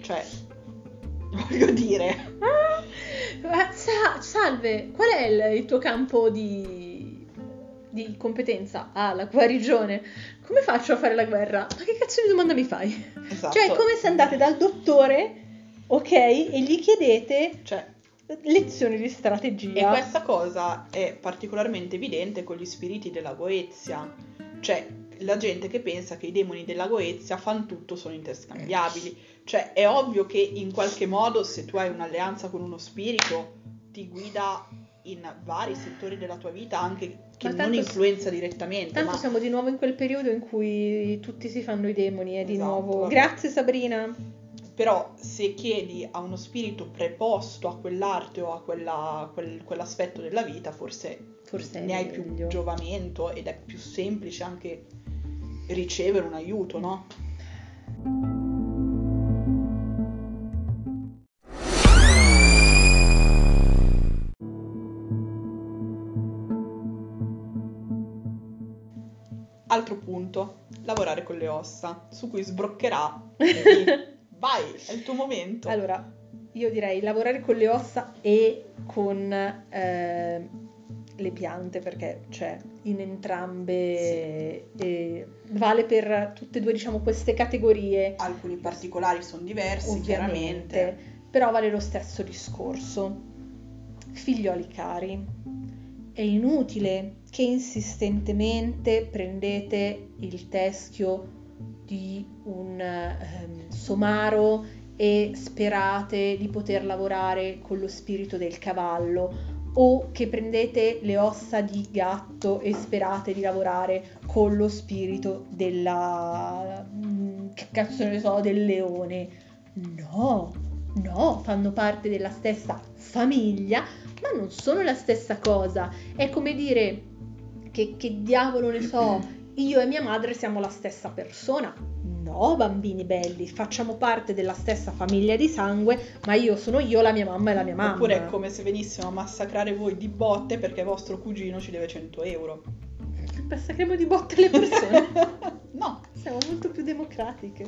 Cioè, voglio dire... Ah, sa- salve, qual è il, il tuo campo di, di competenza? Ah, la guarigione. Come faccio a fare la guerra? Ma che cazzo di domanda mi fai? Esatto. Cioè, è come se andate dal dottore, ok, e gli chiedete cioè, lezioni di strategia. E questa cosa è particolarmente evidente con gli spiriti della Goezia. Cioè, la gente che pensa che i demoni della Goezia fan tutto sono interscambiabili. Cioè, è ovvio che in qualche modo, se tu hai un'alleanza con uno spirito, ti guida in vari settori della tua vita, anche che non influenza direttamente. Tanto ma... siamo di nuovo in quel periodo in cui tutti si fanno i demoni, è eh, di esatto, nuovo... Vabbè. Grazie Sabrina! Però se chiedi a uno spirito preposto a quell'arte o a quella, a quel, quell'aspetto della vita, forse, forse ne hai meglio. Più giovamento ed è più semplice anche ricevere un aiuto, no? Altro punto, lavorare con le ossa, su cui sbroccherà. Vai, è il tuo momento. Allora, io direi lavorare con le ossa e con eh, le piante, perché cioè in entrambe sì. eh, vale per tutte e due, diciamo, queste categorie. Alcuni particolari sono diversi, ovviamente, chiaramente, però vale lo stesso discorso. Figlioli cari, è inutile che insistentemente prendete il teschio di un ehm, somaro e sperate di poter lavorare con lo spirito del cavallo, o che prendete le ossa di gatto e sperate di lavorare con lo spirito della mh, che cazzo ne so, del leone. No, no, fanno parte della stessa famiglia, ma non sono la stessa cosa. È come dire Che, che diavolo ne so, io e mia madre siamo la stessa persona. No, bambini belli, facciamo parte della stessa famiglia di sangue, ma io sono io, la mia mamma è la mia mamma. Oppure è come se venissimo a massacrare voi di botte perché vostro cugino ci deve cento euro. Massacriamo di botte le persone? No, siamo molto più democratiche.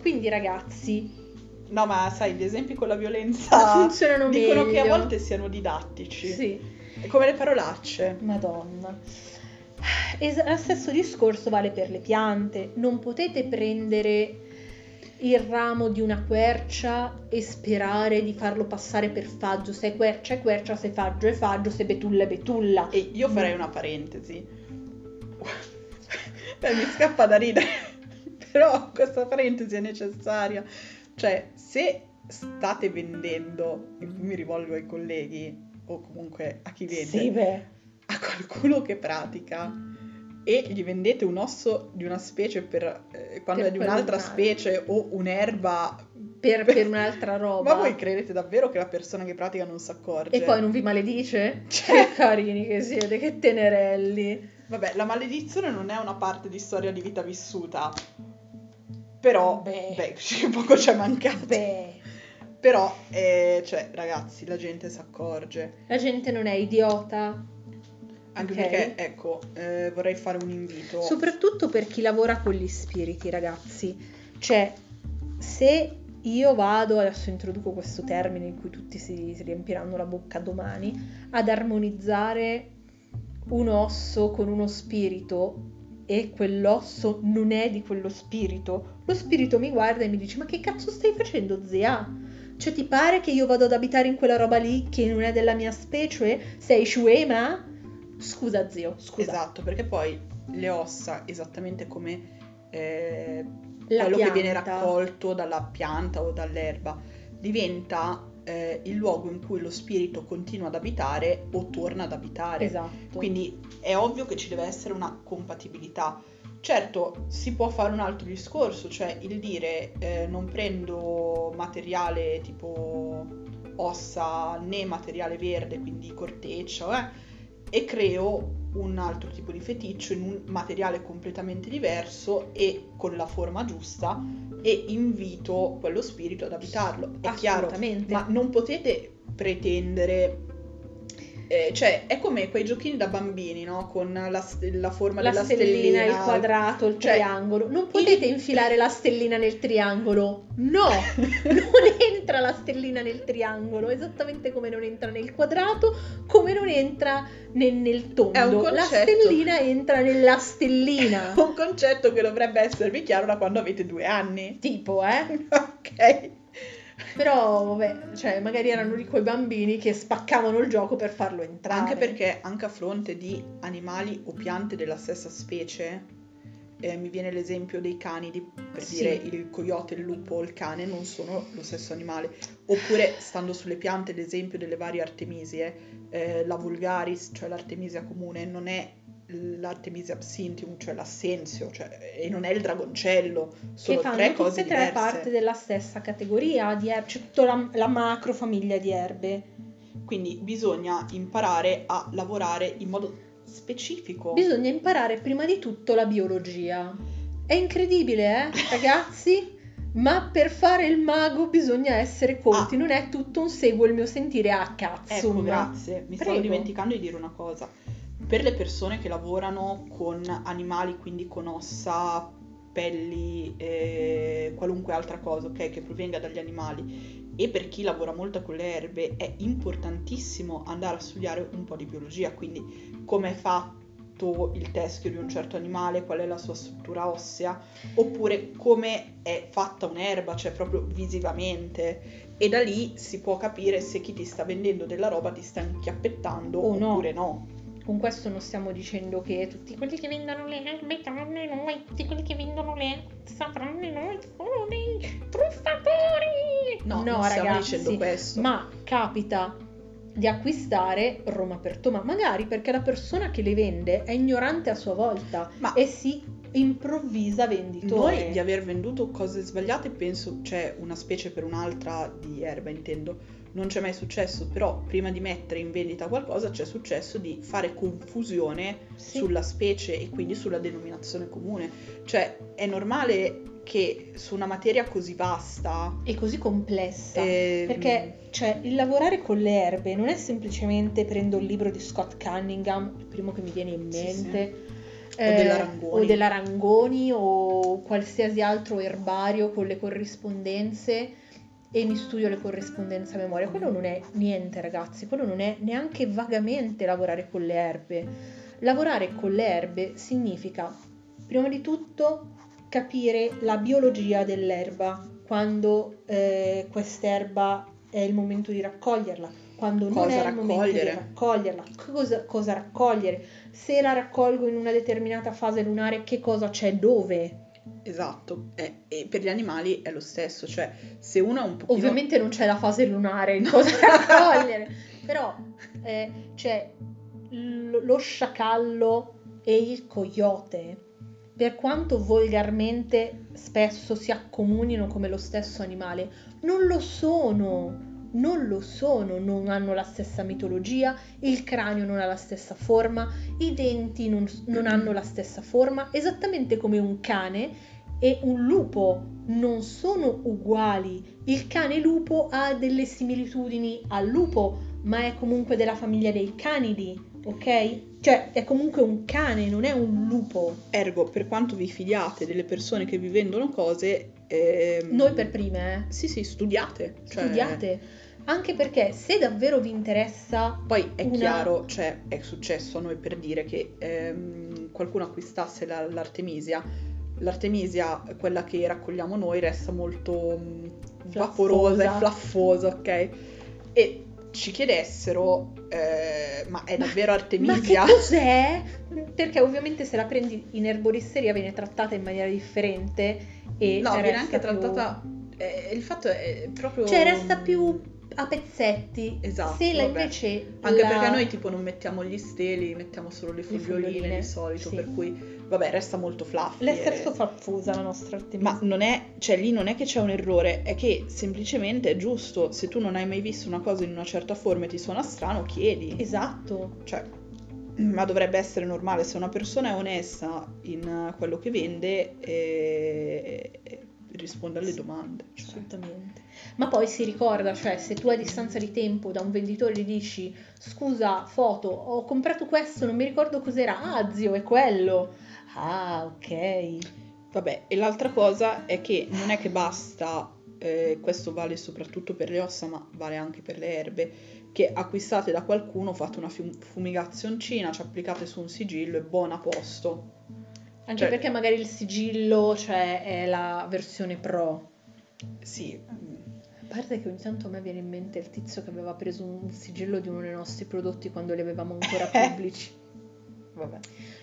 Quindi ragazzi... No, ma sai, gli esempi con la violenza funzionano meglio. Dicono che a volte siano didattici. Sì. È come le parolacce. Madonna. Es- lo stesso discorso vale per le piante. Non potete prendere il ramo di una quercia e sperare di farlo passare per faggio. Se è quercia è quercia, se faggio è faggio, se betulla è betulla. E io farei una parentesi. Beh, mi scappa da ridere. Però questa parentesi è necessaria. Cioè, se state vendendo, e mi rivolgo ai colleghi, o comunque a chi vende, sì, a qualcuno che pratica, e gli vendete un osso di una specie per eh, quando per è di un'altra specie o un'erba per, per... per un'altra roba, ma voi credete davvero che la persona che pratica non si accorge? E poi non vi maledice? Cioè... che carini che siete, che tenerelli. Vabbè, la maledizione non è una parte di storia di vita vissuta, però beh, beh poco ci è mancato. Beh. Però, eh, cioè, ragazzi, la gente si accorge. La gente non è idiota. Anche okay. Perché, ecco, eh, vorrei fare un invito. Soprattutto per chi lavora con gli spiriti, ragazzi. Cioè, se io vado, adesso introduco questo termine in cui tutti si, si riempiranno la bocca domani, ad armonizzare un osso con uno spirito, e quell'osso non è di quello spirito, lo spirito mi guarda e mi dice: ma che cazzo stai facendo, zia? Cioè, ti pare che io vado ad abitare in quella roba lì che non è della mia specie? Sei sciuema? Scusa, zio, scusa. Esatto, perché poi le ossa, esattamente come eh, quello pianta. Che viene raccolto dalla pianta o dall'erba, diventa eh, il luogo in cui lo spirito continua ad abitare o torna ad abitare. Esatto. Quindi è ovvio che ci deve essere una compatibilità. Certo, si può fare un altro discorso, cioè il dire eh, non prendo materiale tipo ossa né materiale verde, quindi corteccia, eh, e creo un altro tipo di feticcio in un materiale completamente diverso e con la forma giusta, e invito quello spirito ad abitarlo. È chiaro, ma non potete pretendere... Eh, cioè, è come quei giochini da bambini, no? Con la, st- la forma la della stellina, stellina, il quadrato, il cioè, triangolo. Non potete il... infilare la stellina nel triangolo. No, non entra la stellina nel triangolo, esattamente come non entra nel quadrato, come non entra nel, nel tondo. È un concetto... La stellina entra nella stellina. È un concetto che dovrebbe esservi chiaro da quando avete due anni. Tipo, eh? Ok. Però vabbè, cioè magari erano di quei bambini che spaccavano il gioco per farlo entrare. Anche perché anche a fronte di animali o piante della stessa specie, eh, mi viene l'esempio dei cani, di, per sì. dire il coyote, il lupo o il cane non sono lo stesso animale. Oppure, stando sulle piante, l'esempio delle varie artemisie, eh, la vulgaris, cioè l'artemisia comune, non è l'artemisia absinthium, cioè l'assenzio, cioè, e non è il dragoncello, sono tre cose diverse. Che fanno tutte e tre parte della stessa categoria di erbe, cioè tutta la, la macrofamiglia di erbe. Quindi bisogna imparare a lavorare in modo specifico. Bisogna imparare prima di tutto la biologia. È incredibile, eh, ragazzi? Ma per fare il mago bisogna essere colti, ah. non è tutto un seguo il mio sentire a ah, cazzo. Ecco, grazie, mi Prego. stavo dimenticando di dire una cosa. Per le persone che lavorano con animali, quindi con ossa, pelli, eh, qualunque altra cosa, ok, che provenga dagli animali, e per chi lavora molto con le erbe, è importantissimo andare a studiare un po' di biologia, quindi come è fatto il teschio di un certo animale, qual è la sua struttura ossea, oppure come è fatta un'erba, cioè proprio visivamente, e da lì si può capire se chi ti sta vendendo della roba ti sta inchiappettando oh, oppure no. no. Con questo non stiamo dicendo che tutti quelli che vendono le erbe tranne noi, tutti quelli che vendono le erbe tranne noi sono dei truffatori. No, no, non stiamo ragazzi, dicendo questo. Ma capita di acquistare Roma per Toma, magari perché la persona che le vende è ignorante a sua volta ma e si improvvisa venditore. Noi di aver venduto cose sbagliate, penso, cioè una specie per un'altra di erba intendo, non c'è mai successo, però prima di mettere in vendita qualcosa c'è successo di fare confusione sì. sulla specie e quindi sulla denominazione comune. Cioè è normale che su una materia così vasta e così complessa, ehm... perché cioè il lavorare con le erbe non è semplicemente prendo il libro di Scott Cunningham, il primo che mi viene in mente, sì, sì. Eh, o della Rangoni. o della Rangoni o qualsiasi altro erbario con le corrispondenze, e mi studio le corrispondenze a memoria. Quello non è niente, ragazzi, quello non è neanche vagamente lavorare con le erbe. Lavorare con le erbe significa, prima di tutto, capire la biologia dell'erba, quando eh, quest'erba è il momento di raccoglierla, quando cosa non è il momento di raccoglierla, cosa, cosa raccogliere, se la raccolgo in una determinata fase lunare, che cosa c'è dove. Esatto, eh, e per gli animali è lo stesso, cioè se uno è un pochino... Ovviamente non c'è la fase lunare in cosa raccogliere, però eh, c'è l- lo sciacallo e il coyote, per quanto volgarmente spesso si accomunino come lo stesso animale, non lo sono. Non lo sono, non hanno la stessa mitologia, il cranio non ha la stessa forma, i denti non, non hanno la stessa forma, esattamente come un cane e un lupo non sono uguali. Il cane lupo ha delle similitudini al lupo, ma è comunque della famiglia dei canidi, ok? Cioè è comunque un cane, non è un lupo. Ergo, per quanto vi fidiate delle persone che vi vendono cose... Ehm... Noi per prime, eh? Sì, sì, studiate. Cioè... Studiate. Anche perché se davvero vi interessa... Poi è una... chiaro, cioè è successo a noi per dire che ehm, qualcuno acquistasse la, l'artemisia. L'artemisia, quella che raccogliamo noi, resta molto mh, vaporosa e flaffosa, ok? E ci chiedessero, eh, ma è davvero ma, artemisia? Ma che cos'è? Perché ovviamente se la prendi in erboristeria viene trattata in maniera differente e no, viene anche più... trattata... Eh, il fatto è proprio... Cioè resta più a pezzetti. Esatto. Se la invece... Anche la... perché noi tipo non mettiamo gli steli, mettiamo solo le foglioline di solito, sì. per cui... Vabbè, resta molto fluffy. L'essere e... soffusa la nostra artemisia. Ma non è... Cioè lì non è che c'è un errore, è che semplicemente è giusto. Se tu non hai mai visto una cosa in una certa forma e ti suona strano, chiedi. Esatto. Cioè... ma dovrebbe essere normale. Se una persona è onesta in quello che vende, eh, risponde alle domande, cioè. Assolutamente. Ma poi si ricorda, cioè, se tu a distanza di tempo da un venditore gli dici: scusa, foto, ho comprato questo, non mi ricordo cos'era. Ah, zio, è quello. Ah, ok. Vabbè, e l'altra cosa è che non è che basta, eh, questo vale soprattutto per le ossa, ma vale anche per le erbe, che acquistate da qualcuno, fate una fumigazioncina, ci applicate su un sigillo e buon a posto. Anche cioè, perché magari il sigillo, cioè, è la versione pro. Sì. A parte che ogni tanto a me viene in mente il tizio che aveva preso un sigillo di uno dei nostri prodotti quando li avevamo ancora pubblici. Vabbè.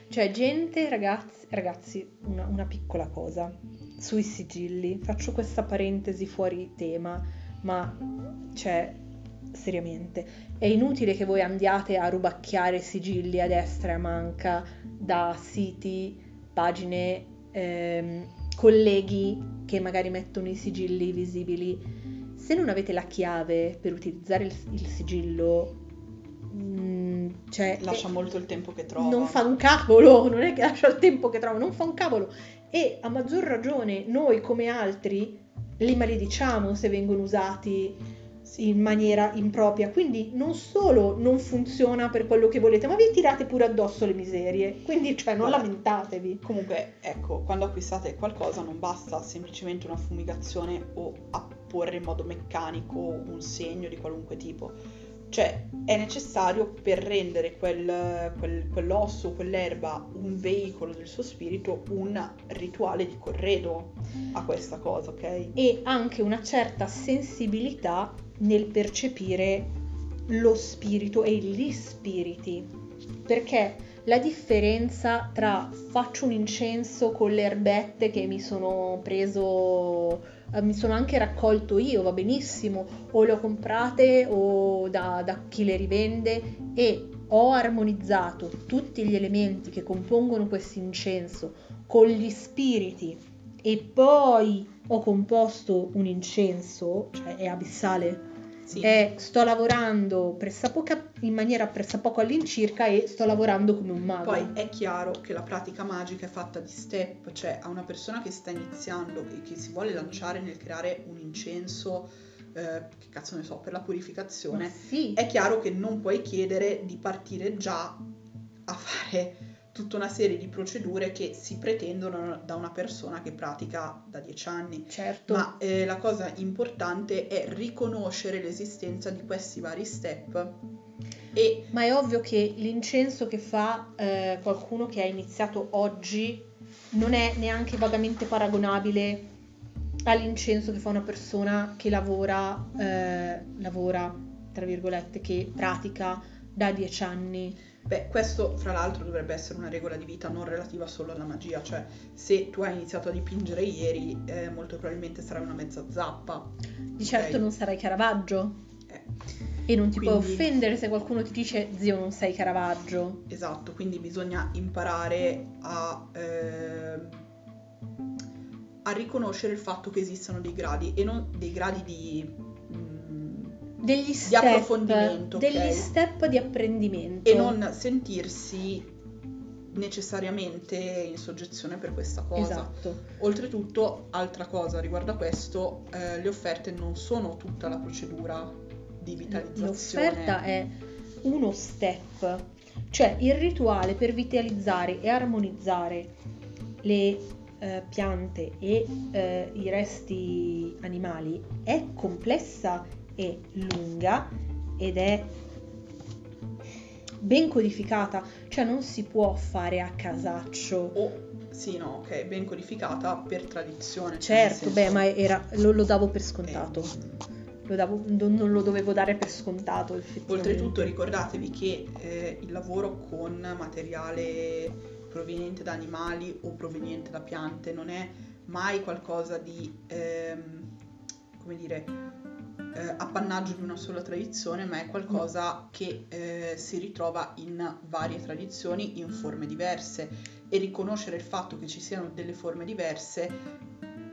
Cioè, gente, ragazzi, ragazzi, una, una piccola cosa sui sigilli. Faccio questa parentesi fuori tema, ma, cioè, seriamente, è inutile che voi andiate a rubacchiare sigilli a destra e a manca da siti, pagine, ehm, colleghi che magari mettono i sigilli visibili. Se non avete la chiave per utilizzare il, il sigillo, cioè, lascia molto il tempo che trova. Non fa un cavolo, non è che lascia il tempo che trova, non fa un cavolo. E a maggior ragione noi come altri li malediciamo se vengono usati in maniera impropria. Quindi non solo non funziona per quello che volete, ma vi tirate pure addosso le miserie. Quindi, cioè, non lamentatevi. Comunque, ecco, quando acquistate qualcosa non basta semplicemente una fumigazione o apporre in modo meccanico un segno di qualunque tipo. Cioè, è necessario, per rendere quel, quel, quell'osso, quell'erba un veicolo del suo spirito, un rituale di corredo a questa cosa, ok? E anche una certa sensibilità nel percepire lo spirito e gli spiriti. Perché la differenza tra faccio un incenso con le erbette che mi sono preso... mi sono anche raccolto io, va benissimo, o le ho comprate o da, da chi le rivende, e ho armonizzato tutti gli elementi che compongono questo incenso con gli spiriti, e poi ho composto un incenso, cioè è abissale, sì. E sto lavorando pressapoco, in maniera pressapoco all'incirca, e sto lavorando come un mago. Poi è chiaro che la pratica magica è fatta di step, cioè a una persona che sta iniziando e che si vuole lanciare nel creare un incenso, eh, che cazzo ne so, per la purificazione, sì. È chiaro che non puoi chiedere di partire già a fare tutta una serie di procedure che si pretendono da una persona che pratica da dieci anni. Certo. Ma eh, la cosa importante è riconoscere l'esistenza di questi vari step. E... ma è ovvio che l'incenso che fa eh, qualcuno che ha iniziato oggi non è neanche vagamente paragonabile all'incenso che fa una persona che lavora, eh, lavora, tra virgolette, che pratica da dieci anni. Beh, questo fra l'altro dovrebbe essere una regola di vita non relativa solo alla magia, cioè se tu hai iniziato a dipingere ieri, eh, molto probabilmente sarai una mezza zappa. Di certo, okay? Non sarai Caravaggio, eh. E non ti quindi... puoi offendere se qualcuno ti dice: zio, non sei Caravaggio. Esatto, quindi bisogna imparare a, eh, a riconoscere il fatto che esistano dei gradi, e non dei gradi di... degli step, di approfondimento, degli okay? step di apprendimento, e non sentirsi necessariamente in soggezione per questa cosa. Esatto. Oltretutto, altra cosa riguardo a questo, eh, le offerte non sono tutta la procedura di vitalizzazione. L'offerta è uno step, cioè il rituale per vitalizzare e armonizzare le eh, piante e eh, i resti animali è complessa, è lunga ed è ben codificata, cioè non si può fare a casaccio. Oh, sì, no, ok, ben codificata per tradizione. Certo, beh, ma era, lo, lo davo per scontato, eh. lo davo, do, non lo dovevo dare per scontato, effettivamente. Oltretutto ricordatevi che eh, il lavoro con materiale proveniente da animali o proveniente da piante non è mai qualcosa di, ehm, come dire... Eh, appannaggio di una sola tradizione, ma è qualcosa che eh, si ritrova in varie tradizioni in forme diverse, e riconoscere il fatto che ci siano delle forme diverse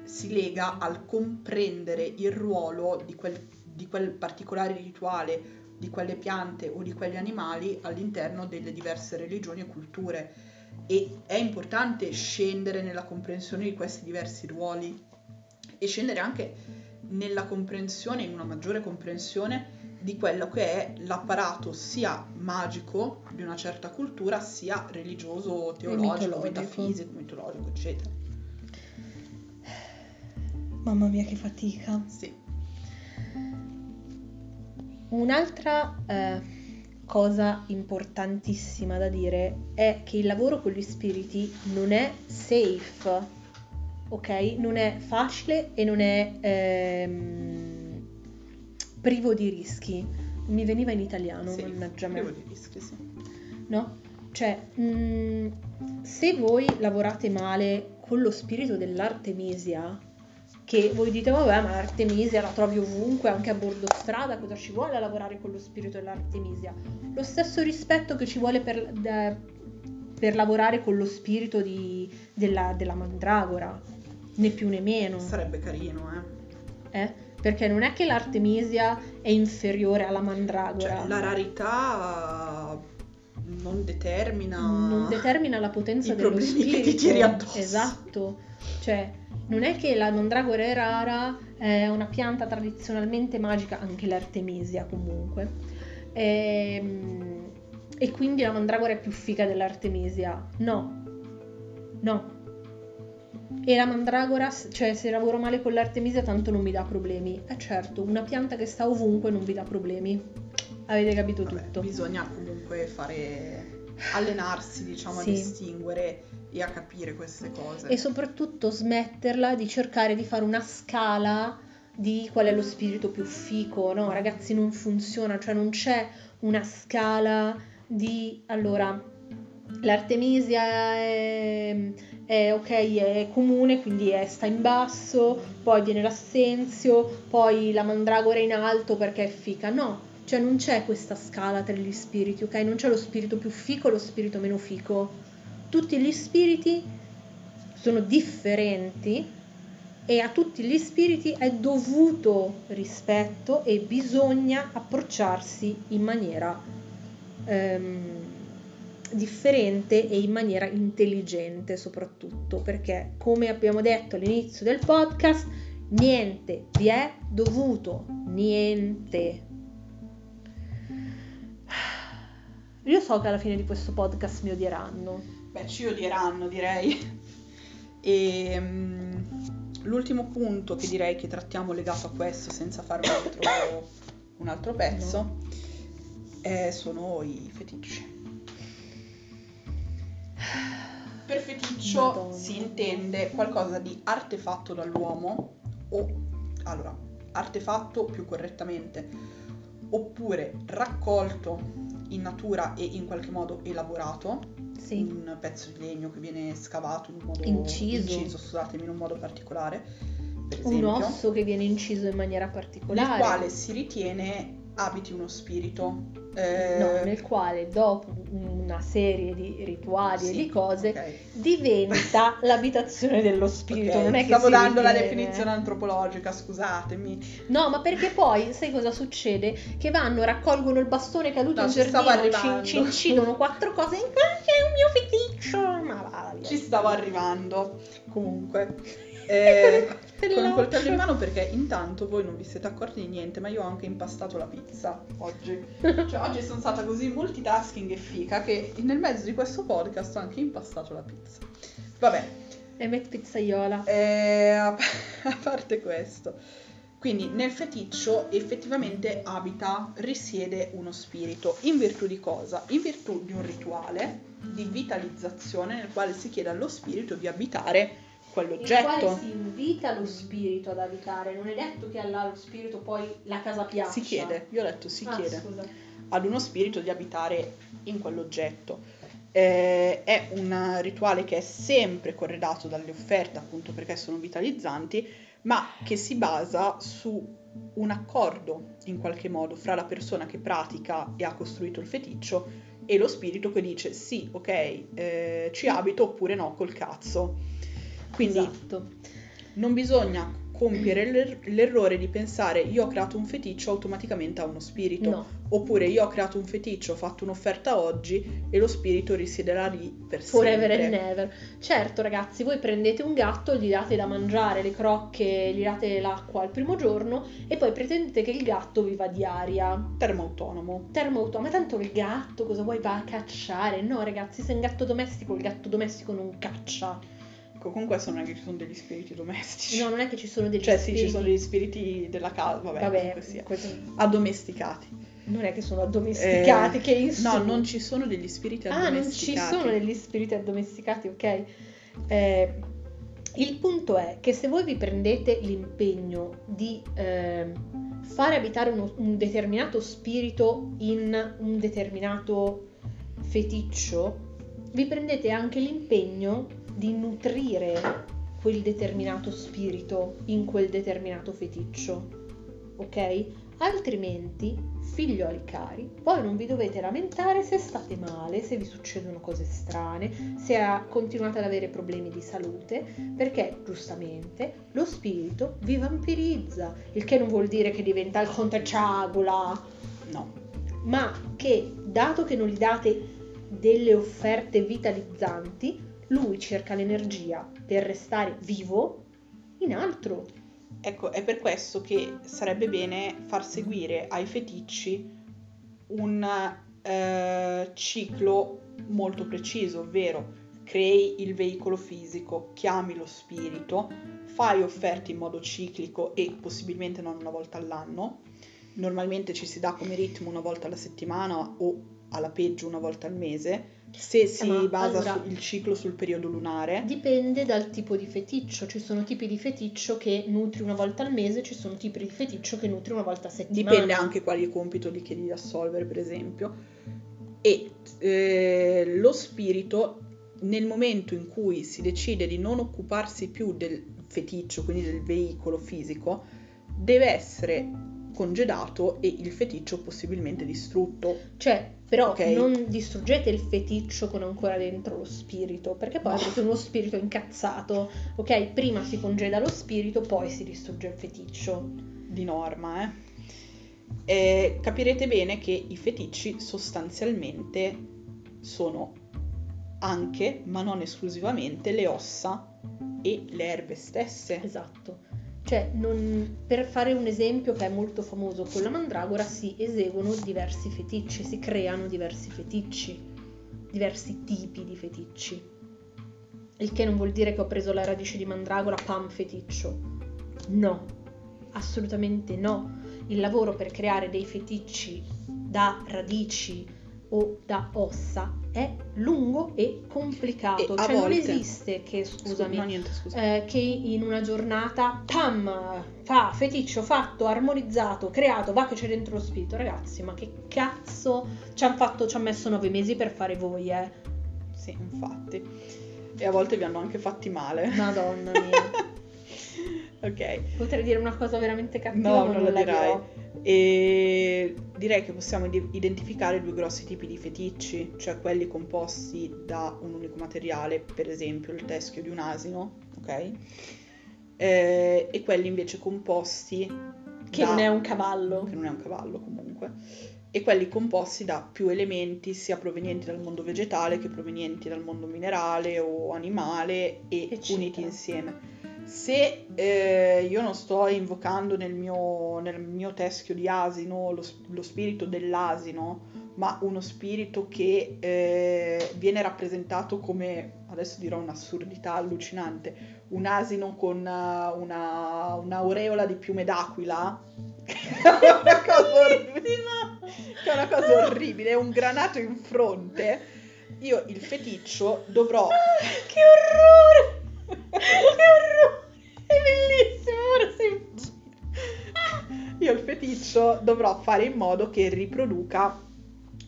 si lega al comprendere il ruolo di quel, di quel particolare rituale di quelle piante o di quegli animali all'interno delle diverse religioni e culture, e è importante scendere nella comprensione di questi diversi ruoli e scendere anche nella comprensione, in una maggiore comprensione di quello che è l'apparato sia magico di una certa cultura, sia religioso, teologico, metafisico, mitologico, eccetera. Mamma mia, che fatica. Sì. Un'altra eh, cosa importantissima da dire è che il lavoro con gli spiriti non è safe, ok? Non è facile e non è... Ehm, privo di rischi. Mi veniva in italiano, sì, mannaggia me. Privo di rischi, sì. No? Cioè, mh, se voi lavorate male con lo spirito dell'Artemisia, che voi dite, vabbè, ma l'Artemisia la trovi ovunque, anche a bordo strada, cosa ci vuole a lavorare con lo spirito dell'Artemisia? Lo stesso rispetto che ci vuole per, da, per lavorare con lo spirito di, della, della Mandragora, né più né meno. Sarebbe carino, eh? Eh? Perché non è che l'Artemisia è inferiore alla Mandragora. Cioè, la rarità non determina... Non determina la potenza dello spirito. I problemi che ti tiri addosso. Esatto. Cioè, non è che la Mandragora è rara, è una pianta tradizionalmente magica, anche l'Artemisia comunque. E, e quindi la Mandragora è più figa dell'Artemisia. No. No. E la Mandragora, cioè se lavoro male con l'Artemisia tanto non mi dà problemi. Eh certo, una pianta che sta ovunque non vi dà problemi. Avete capito? Vabbè, tutto. Bisogna comunque fare, allenarsi, diciamo, sì, a distinguere e a capire queste cose. E soprattutto smetterla di cercare di fare una scala di qual è lo spirito più fico. No, ragazzi, non funziona, cioè non c'è una scala di... Allora... L'Artemisia è, è, ok, è comune, quindi è, sta in basso, poi viene l'Assenzio, poi la Mandragora in alto perché è fica. No, cioè non c'è questa scala tra gli spiriti, ok? Non c'è lo spirito più fico e lo spirito meno fico. Tutti gli spiriti sono differenti e a tutti gli spiriti è dovuto rispetto e bisogna approcciarsi in maniera... Um, differente e in maniera intelligente, soprattutto perché, come abbiamo detto all'inizio del podcast, niente vi è dovuto, niente. Io so che alla fine di questo podcast mi odieranno. Beh, ci odieranno, direi. E um, l'ultimo punto che direi che trattiamo legato a questo, senza fare un altro, un altro pezzo, no, eh, sono i feticci. Per feticcio, Madonna, si intende qualcosa di artefatto dall'uomo, o allora artefatto più correttamente, oppure raccolto in natura e in qualche modo elaborato, sì, un pezzo di legno che viene scavato in un modo inciso, inciso scusatemi, in un modo particolare, per esempio, un osso che viene inciso in maniera particolare, nel quale si ritiene abiti uno spirito. Eh... No, nel quale dopo una serie di rituali, sì, e di cose, okay, diventa l'abitazione dello spirito. Okay, non è che stavo dando ritiene... la definizione antropologica, scusatemi. No, ma perché poi sai cosa succede? Che vanno, raccolgono il bastone caduto, no, in giardino, ci, ci incidono quattro cose, in qualche è un mio feticcio, ma vale. Ci stavo arrivando. Comunque. Eh, con un coltello in mano, perché intanto voi non vi siete accorti di niente, ma io ho anche impastato la pizza oggi. Cioè oggi sono stata così multitasking e fica che nel mezzo di questo podcast ho anche impastato la pizza. Vabbè. E met pizzaiola. Eh, a parte questo. Quindi nel feticcio effettivamente abita, risiede uno spirito. In virtù di cosa? In virtù di un rituale di vitalizzazione nel quale si chiede allo spirito di abitare quell'oggetto. In quale si invita lo spirito ad abitare, non è detto che allo spirito poi la casa piaccia. Si chiede, io ho detto si ah, chiede scusa. ad uno spirito di abitare in quell'oggetto. Eh, è un rituale che è sempre corredato dalle offerte, appunto perché sono vitalizzanti, ma che si basa su un accordo in qualche modo fra la persona che pratica e ha costruito il feticcio e lo spirito che dice sì, ok, eh, ci abito oppure no, col cazzo. Quindi esatto, non bisogna compiere l'er- l'errore di pensare io ho creato un feticcio, automaticamente ha uno spirito, no. Oppure io ho creato un feticcio, ho fatto un'offerta oggi e lo spirito risiederà lì per forever sempre, forever and ever. Certo ragazzi, voi prendete un gatto, gli date da mangiare le crocche, gli date l'acqua al primo giorno e poi pretendete che il gatto viva di aria, termoautonomo termoautonomo, ma tanto il gatto cosa vuoi, va a cacciare? No ragazzi, se è un gatto domestico, il gatto domestico non caccia. Con questo non è che ci sono degli spiriti domestici. No, non è che ci sono degli cioè, spiriti. Cioè sì, ci sono degli spiriti della casa, vabbè, vabbè sia. Questo... addomesticati. Non è che sono addomesticati, eh, che insomma... No, non ci sono degli spiriti addomesticati. Ah, non ci sono degli spiriti addomesticati, ok. Eh, il punto è che se voi vi prendete l'impegno di eh, fare abitare uno, un determinato spirito in un determinato feticcio, vi prendete anche l'impegno di nutrire quel determinato spirito in quel determinato feticcio, ok? Altrimenti, figlioli cari, voi non vi dovete lamentare se state male, se vi succedono cose strane, se continuate ad avere problemi di salute, perché giustamente lo spirito vi vampirizza, il che non vuol dire che diventa il conte Ciagola, no, ma che dato che non gli date delle offerte vitalizzanti, lui cerca l'energia per restare vivo in altro. Ecco, è per questo che sarebbe bene far seguire ai feticci un eh, ciclo molto preciso, ovvero crei il veicolo fisico, chiami lo spirito, fai offerte in modo ciclico e possibilmente non una volta all'anno. Normalmente ci si dà come ritmo una volta alla settimana o alla peggio una volta al mese, se si Ma, basa allora, sul ciclo sul periodo lunare. Dipende dal tipo di feticcio, ci sono tipi di feticcio che nutri una volta al mese, ci sono tipi di feticcio che nutri una volta a settimana. Dipende anche quali compito gli chiedi di assolvere, per esempio. E eh, lo spirito, nel momento in cui si decide di non occuparsi più del feticcio, quindi del veicolo fisico, deve essere congedato e il feticcio possibilmente distrutto. Cioè, però okay, non distruggete il feticcio con ancora dentro lo spirito, perché poi avete uno spirito incazzato, ok? Prima si congeda lo spirito, poi si distrugge il feticcio. Di norma, eh. eh capirete bene che i feticci sostanzialmente sono anche, ma non esclusivamente, le ossa e le erbe stesse. Esatto. Cioè, non, per fare un esempio che è molto famoso, con la mandragora si eseguono diversi feticci, si creano diversi feticci, diversi tipi di feticci. Il che non vuol dire che ho preso la radice di mandragora, pam, feticcio. No, assolutamente no. Il lavoro per creare dei feticci da radici o da ossa è lungo e complicato, e cioè non volte... esiste che scusami, no, niente, scusami. Eh, che in una giornata pam, fa feticcio fatto, armonizzato, creato, va che c'è dentro lo spirito. Ragazzi, ma che cazzo ci hanno fatto, ci hanno messo nove mesi per fare voi, eh? Sì, infatti, e a volte vi hanno anche fatti male, madonna mia. Ok, potrei dire una cosa veramente cattiva, no, ma non, non la dirai. Dirò. E direi che possiamo identificare due grossi tipi di feticci, cioè quelli composti da un unico materiale, per esempio il teschio di un asino, ok? Eh, e quelli invece composti che da... non è un cavallo, che non è un cavallo comunque, e quelli composti da più elementi, sia provenienti dal mondo vegetale che provenienti dal mondo minerale o animale, e eccetera, uniti insieme. Se eh, io non sto invocando nel mio, nel mio teschio di asino lo, lo spirito dell'asino, ma uno spirito che eh, viene rappresentato come, adesso dirò un'assurdità allucinante, un asino con una un'aureola di piume d'aquila, è una cosa orribile, che è una cosa orribile, un granato in fronte, io il feticcio dovrò... Ah, che orrore! Che orrore, è bellissimo, ora sei... Io il feticcio dovrò fare in modo che riproduca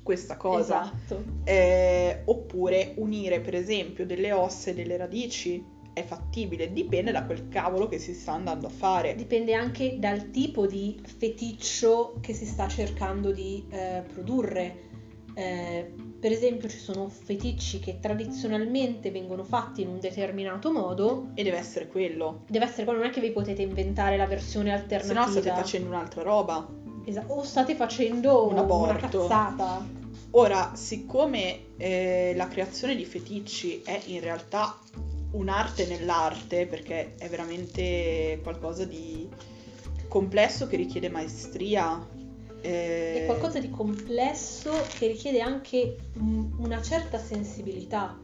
questa cosa. Esatto. Eh, oppure unire per esempio delle ossa e delle radici, è fattibile, dipende da quel cavolo che si sta andando a fare. Dipende anche dal tipo di feticcio che si sta cercando di eh, produrre. Eh, Per esempio ci sono feticci che tradizionalmente vengono fatti in un determinato modo e deve essere quello. Deve essere quello, non è che vi potete inventare la versione alternativa. Se no state facendo un'altra roba. Esatto, o state facendo un aborto. Una cazzata. Ora, siccome eh, la creazione di feticci è in realtà un'arte nell'arte, perché è veramente qualcosa di complesso che richiede maestria. Eh... È qualcosa di complesso che richiede anche una certa sensibilità.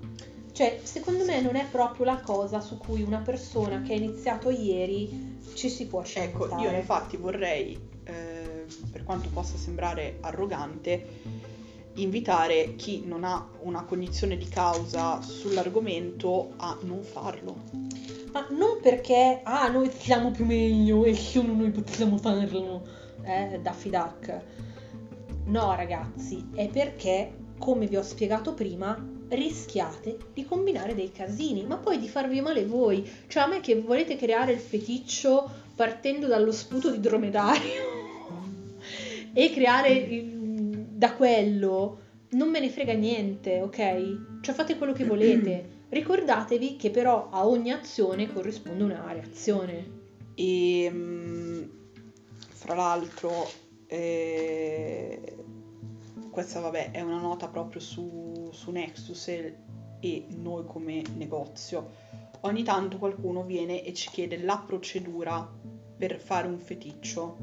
Cioè, secondo me non è proprio la cosa su cui una persona che ha iniziato ieri ci si può scientare. Ecco, io infatti vorrei, eh, per quanto possa sembrare arrogante, invitare chi non ha una cognizione di causa sull'argomento a non farlo. Ma non perché, ah, noi siamo più meglio e solo noi possiamo farlo. Eh, Daffy Duck. No ragazzi, è perché, come vi ho spiegato prima, rischiate di combinare dei casini, ma poi di farvi male voi. Cioè, a me che volete creare il feticcio partendo dallo sputo di dromedario e creare il, da quello, non me ne frega niente, ok? Cioè fate quello che volete, ricordatevi che però a ogni azione corrisponde una reazione. E um... Tra l'altro, eh, questa vabbè è una nota proprio su, su Nexus e, e noi come negozio. Ogni tanto qualcuno viene e ci chiede la procedura per fare un feticcio.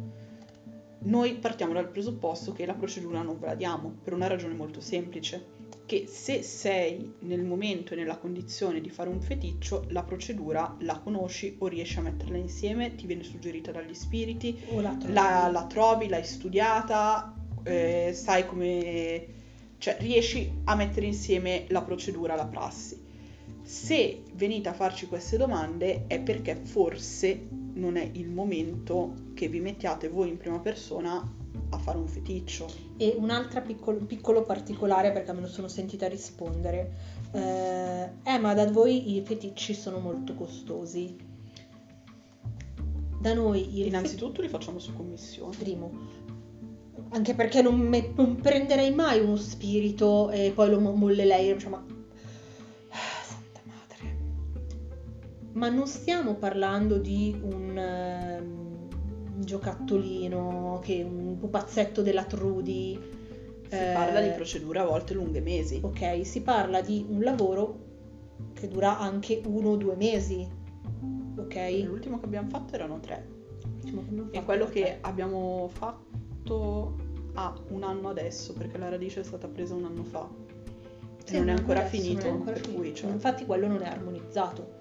Noi partiamo dal presupposto che la procedura non ve la diamo, per una ragione molto semplice, che se sei nel momento e nella condizione di fare un feticcio, la procedura la conosci o riesci a metterla insieme, ti viene suggerita dagli spiriti, o la trovi, la, la trovi l'hai studiata, eh, sai come, cioè riesci a mettere insieme la procedura alla prassi. Se venite a farci queste domande è perché forse non è il momento che vi mettiate voi in prima persona a fare un feticcio. E un'altra piccolo, piccolo particolare, perché me lo sono sentita rispondere, eh, eh ma da voi i feticci sono molto costosi. Da noi innanzitutto fe... li facciamo su commissione, primo, anche perché non, me, non prenderei mai uno spirito e poi lo mollerei, cioè, ma santa madre, ma non stiamo parlando di un giocattolino, che un pupazzetto della Trudy. Si eh, parla di procedure a volte lunghe mesi. Ok, si parla di un lavoro che dura anche uno o due mesi. Ok. L'ultimo che abbiamo fatto erano tre. Fatto e quello che tre. abbiamo fatto a ah, un anno adesso, perché la radice è stata presa un anno fa. Sì, e non è ancora adesso, finito. È ancora per cui, cioè... Infatti quello non è armonizzato.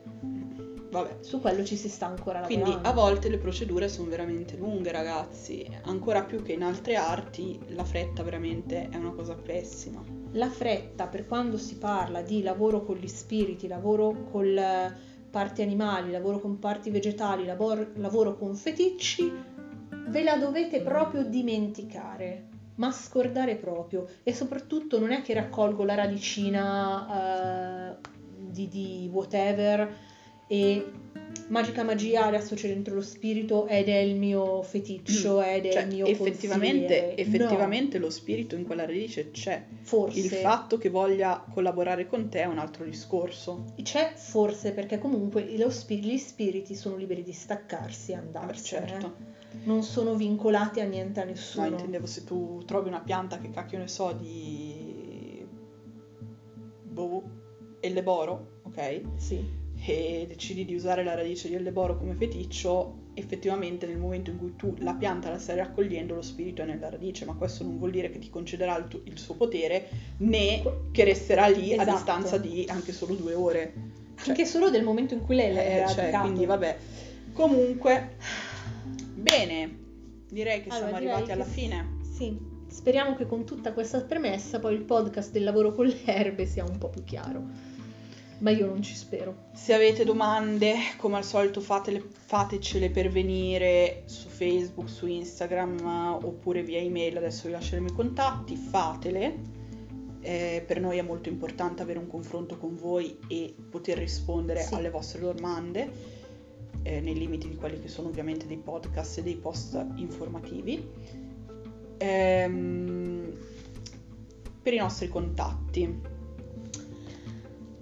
Vabbè. Su quello ci si sta ancora lavorando. Quindi a volte le procedure sono veramente lunghe, ragazzi, ancora più che in altre arti. La fretta veramente è una cosa pessima. La fretta, per quando si parla di lavoro con gli spiriti, lavoro con parti animali, lavoro con parti vegetali, lavoro, lavoro con feticci, ve la dovete proprio dimenticare, ma scordare proprio. E soprattutto non è che raccolgo la radicina eh, di, di whatever e magica magia adesso c'è dentro lo spirito ed è il mio feticcio ed è cioè, il mio effettivamente, effettivamente no. Lo spirito in quella radice c'è, forse il fatto che voglia collaborare con te è un altro discorso, c'è forse, perché comunque lo spir- gli spiriti sono liberi di staccarsi e andarsene. Certo. Non sono vincolati a niente, a nessuno. No, intendevo se tu trovi una pianta che cacchio ne so di boh, Eleboro, ok? Sì. E decidi di usare la radice di Eleboro come feticcio, effettivamente nel momento in cui tu la pianta la stai raccogliendo lo spirito è nella radice, ma questo non vuol dire che ti concederà il, tu- il suo potere, né che resterà lì. Esatto. A distanza di anche solo due ore, cioè, anche solo del momento in cui lei l'ha eh, cioè, quindi vabbè, comunque bene, direi che allora, siamo direi arrivati che alla fine. Sì, speriamo che con tutta questa premessa poi il podcast del lavoro con le erbe sia un po' più chiaro. Ma io non ci spero. Se avete domande, come al solito, fatele, fatecele pervenire su Facebook, su Instagram oppure via email. Adesso vi lascio i miei contatti, fatele. Eh, per noi è molto importante avere un confronto con voi e poter rispondere sì. alle vostre domande, eh, nei limiti di quelli che sono ovviamente dei podcast e dei post informativi. Ehm... per i nostri contatti.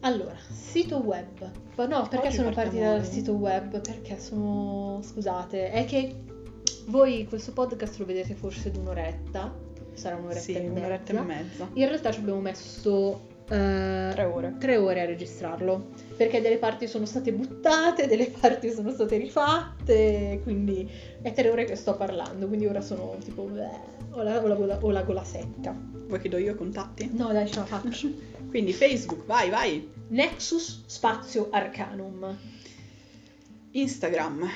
Allora, sito web. No, perché Oggi sono partita dal sito web? Perché sono... Scusate, è che voi questo podcast lo vedete forse d'un'oretta, sarà un'oretta, sì, e, mezza. un'oretta e mezza. In realtà ci abbiamo messo... Uh, tre ore. Tre ore a registrarlo, perché delle parti sono state buttate, delle parti sono state rifatte, quindi è tre ore che sto parlando, quindi ora sono tipo bleh, ho, la, ho, la, ho la gola secca. Vuoi che do io contatti? No, dai, ce la faccio. Quindi Facebook, vai, vai. Nexus spazio Arcanum. Instagram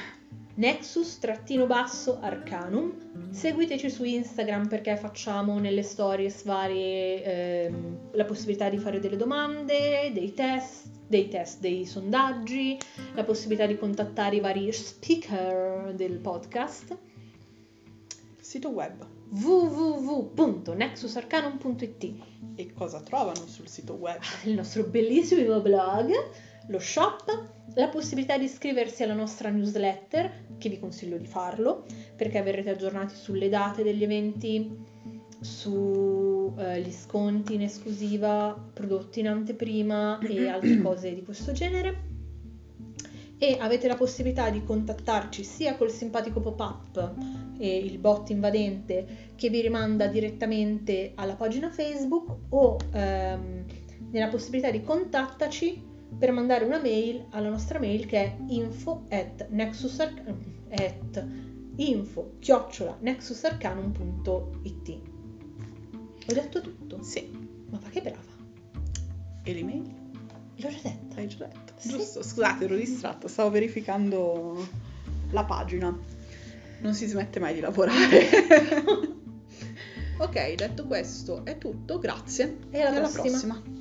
Nexus trattino basso Arcanum. Seguiteci su Instagram perché facciamo nelle stories varie ehm, la possibilità di fare delle domande, dei test, dei test, dei sondaggi, la possibilità di contattare i vari speaker del podcast. Sito web w w w punto nexus arcanum punto i t. E cosa trovano sul sito web? Il nostro bellissimo blog, lo shop, la possibilità di iscriversi alla nostra newsletter, che vi consiglio di farlo, perché verrete aggiornati sulle date degli eventi, sugli sconti in esclusiva, prodotti in anteprima e altre cose di questo genere. E avete la possibilità di contattarci sia col simpatico pop-up e il bot invadente che vi rimanda direttamente alla pagina Facebook, o ehm, nella possibilità di contattaci per mandare una mail alla nostra mail che è info at nexusarc- at info chiocciola nexusarcanum.it. Ho detto tutto? Sì. Ma fa che brava. E l'email? L'ho già detta. L'hai già detta. Sì. Giusto, scusate, ero distratta, stavo verificando la pagina. Non si smette mai di lavorare. Ok, detto questo è tutto, grazie. E alla, e alla prossima. prossima.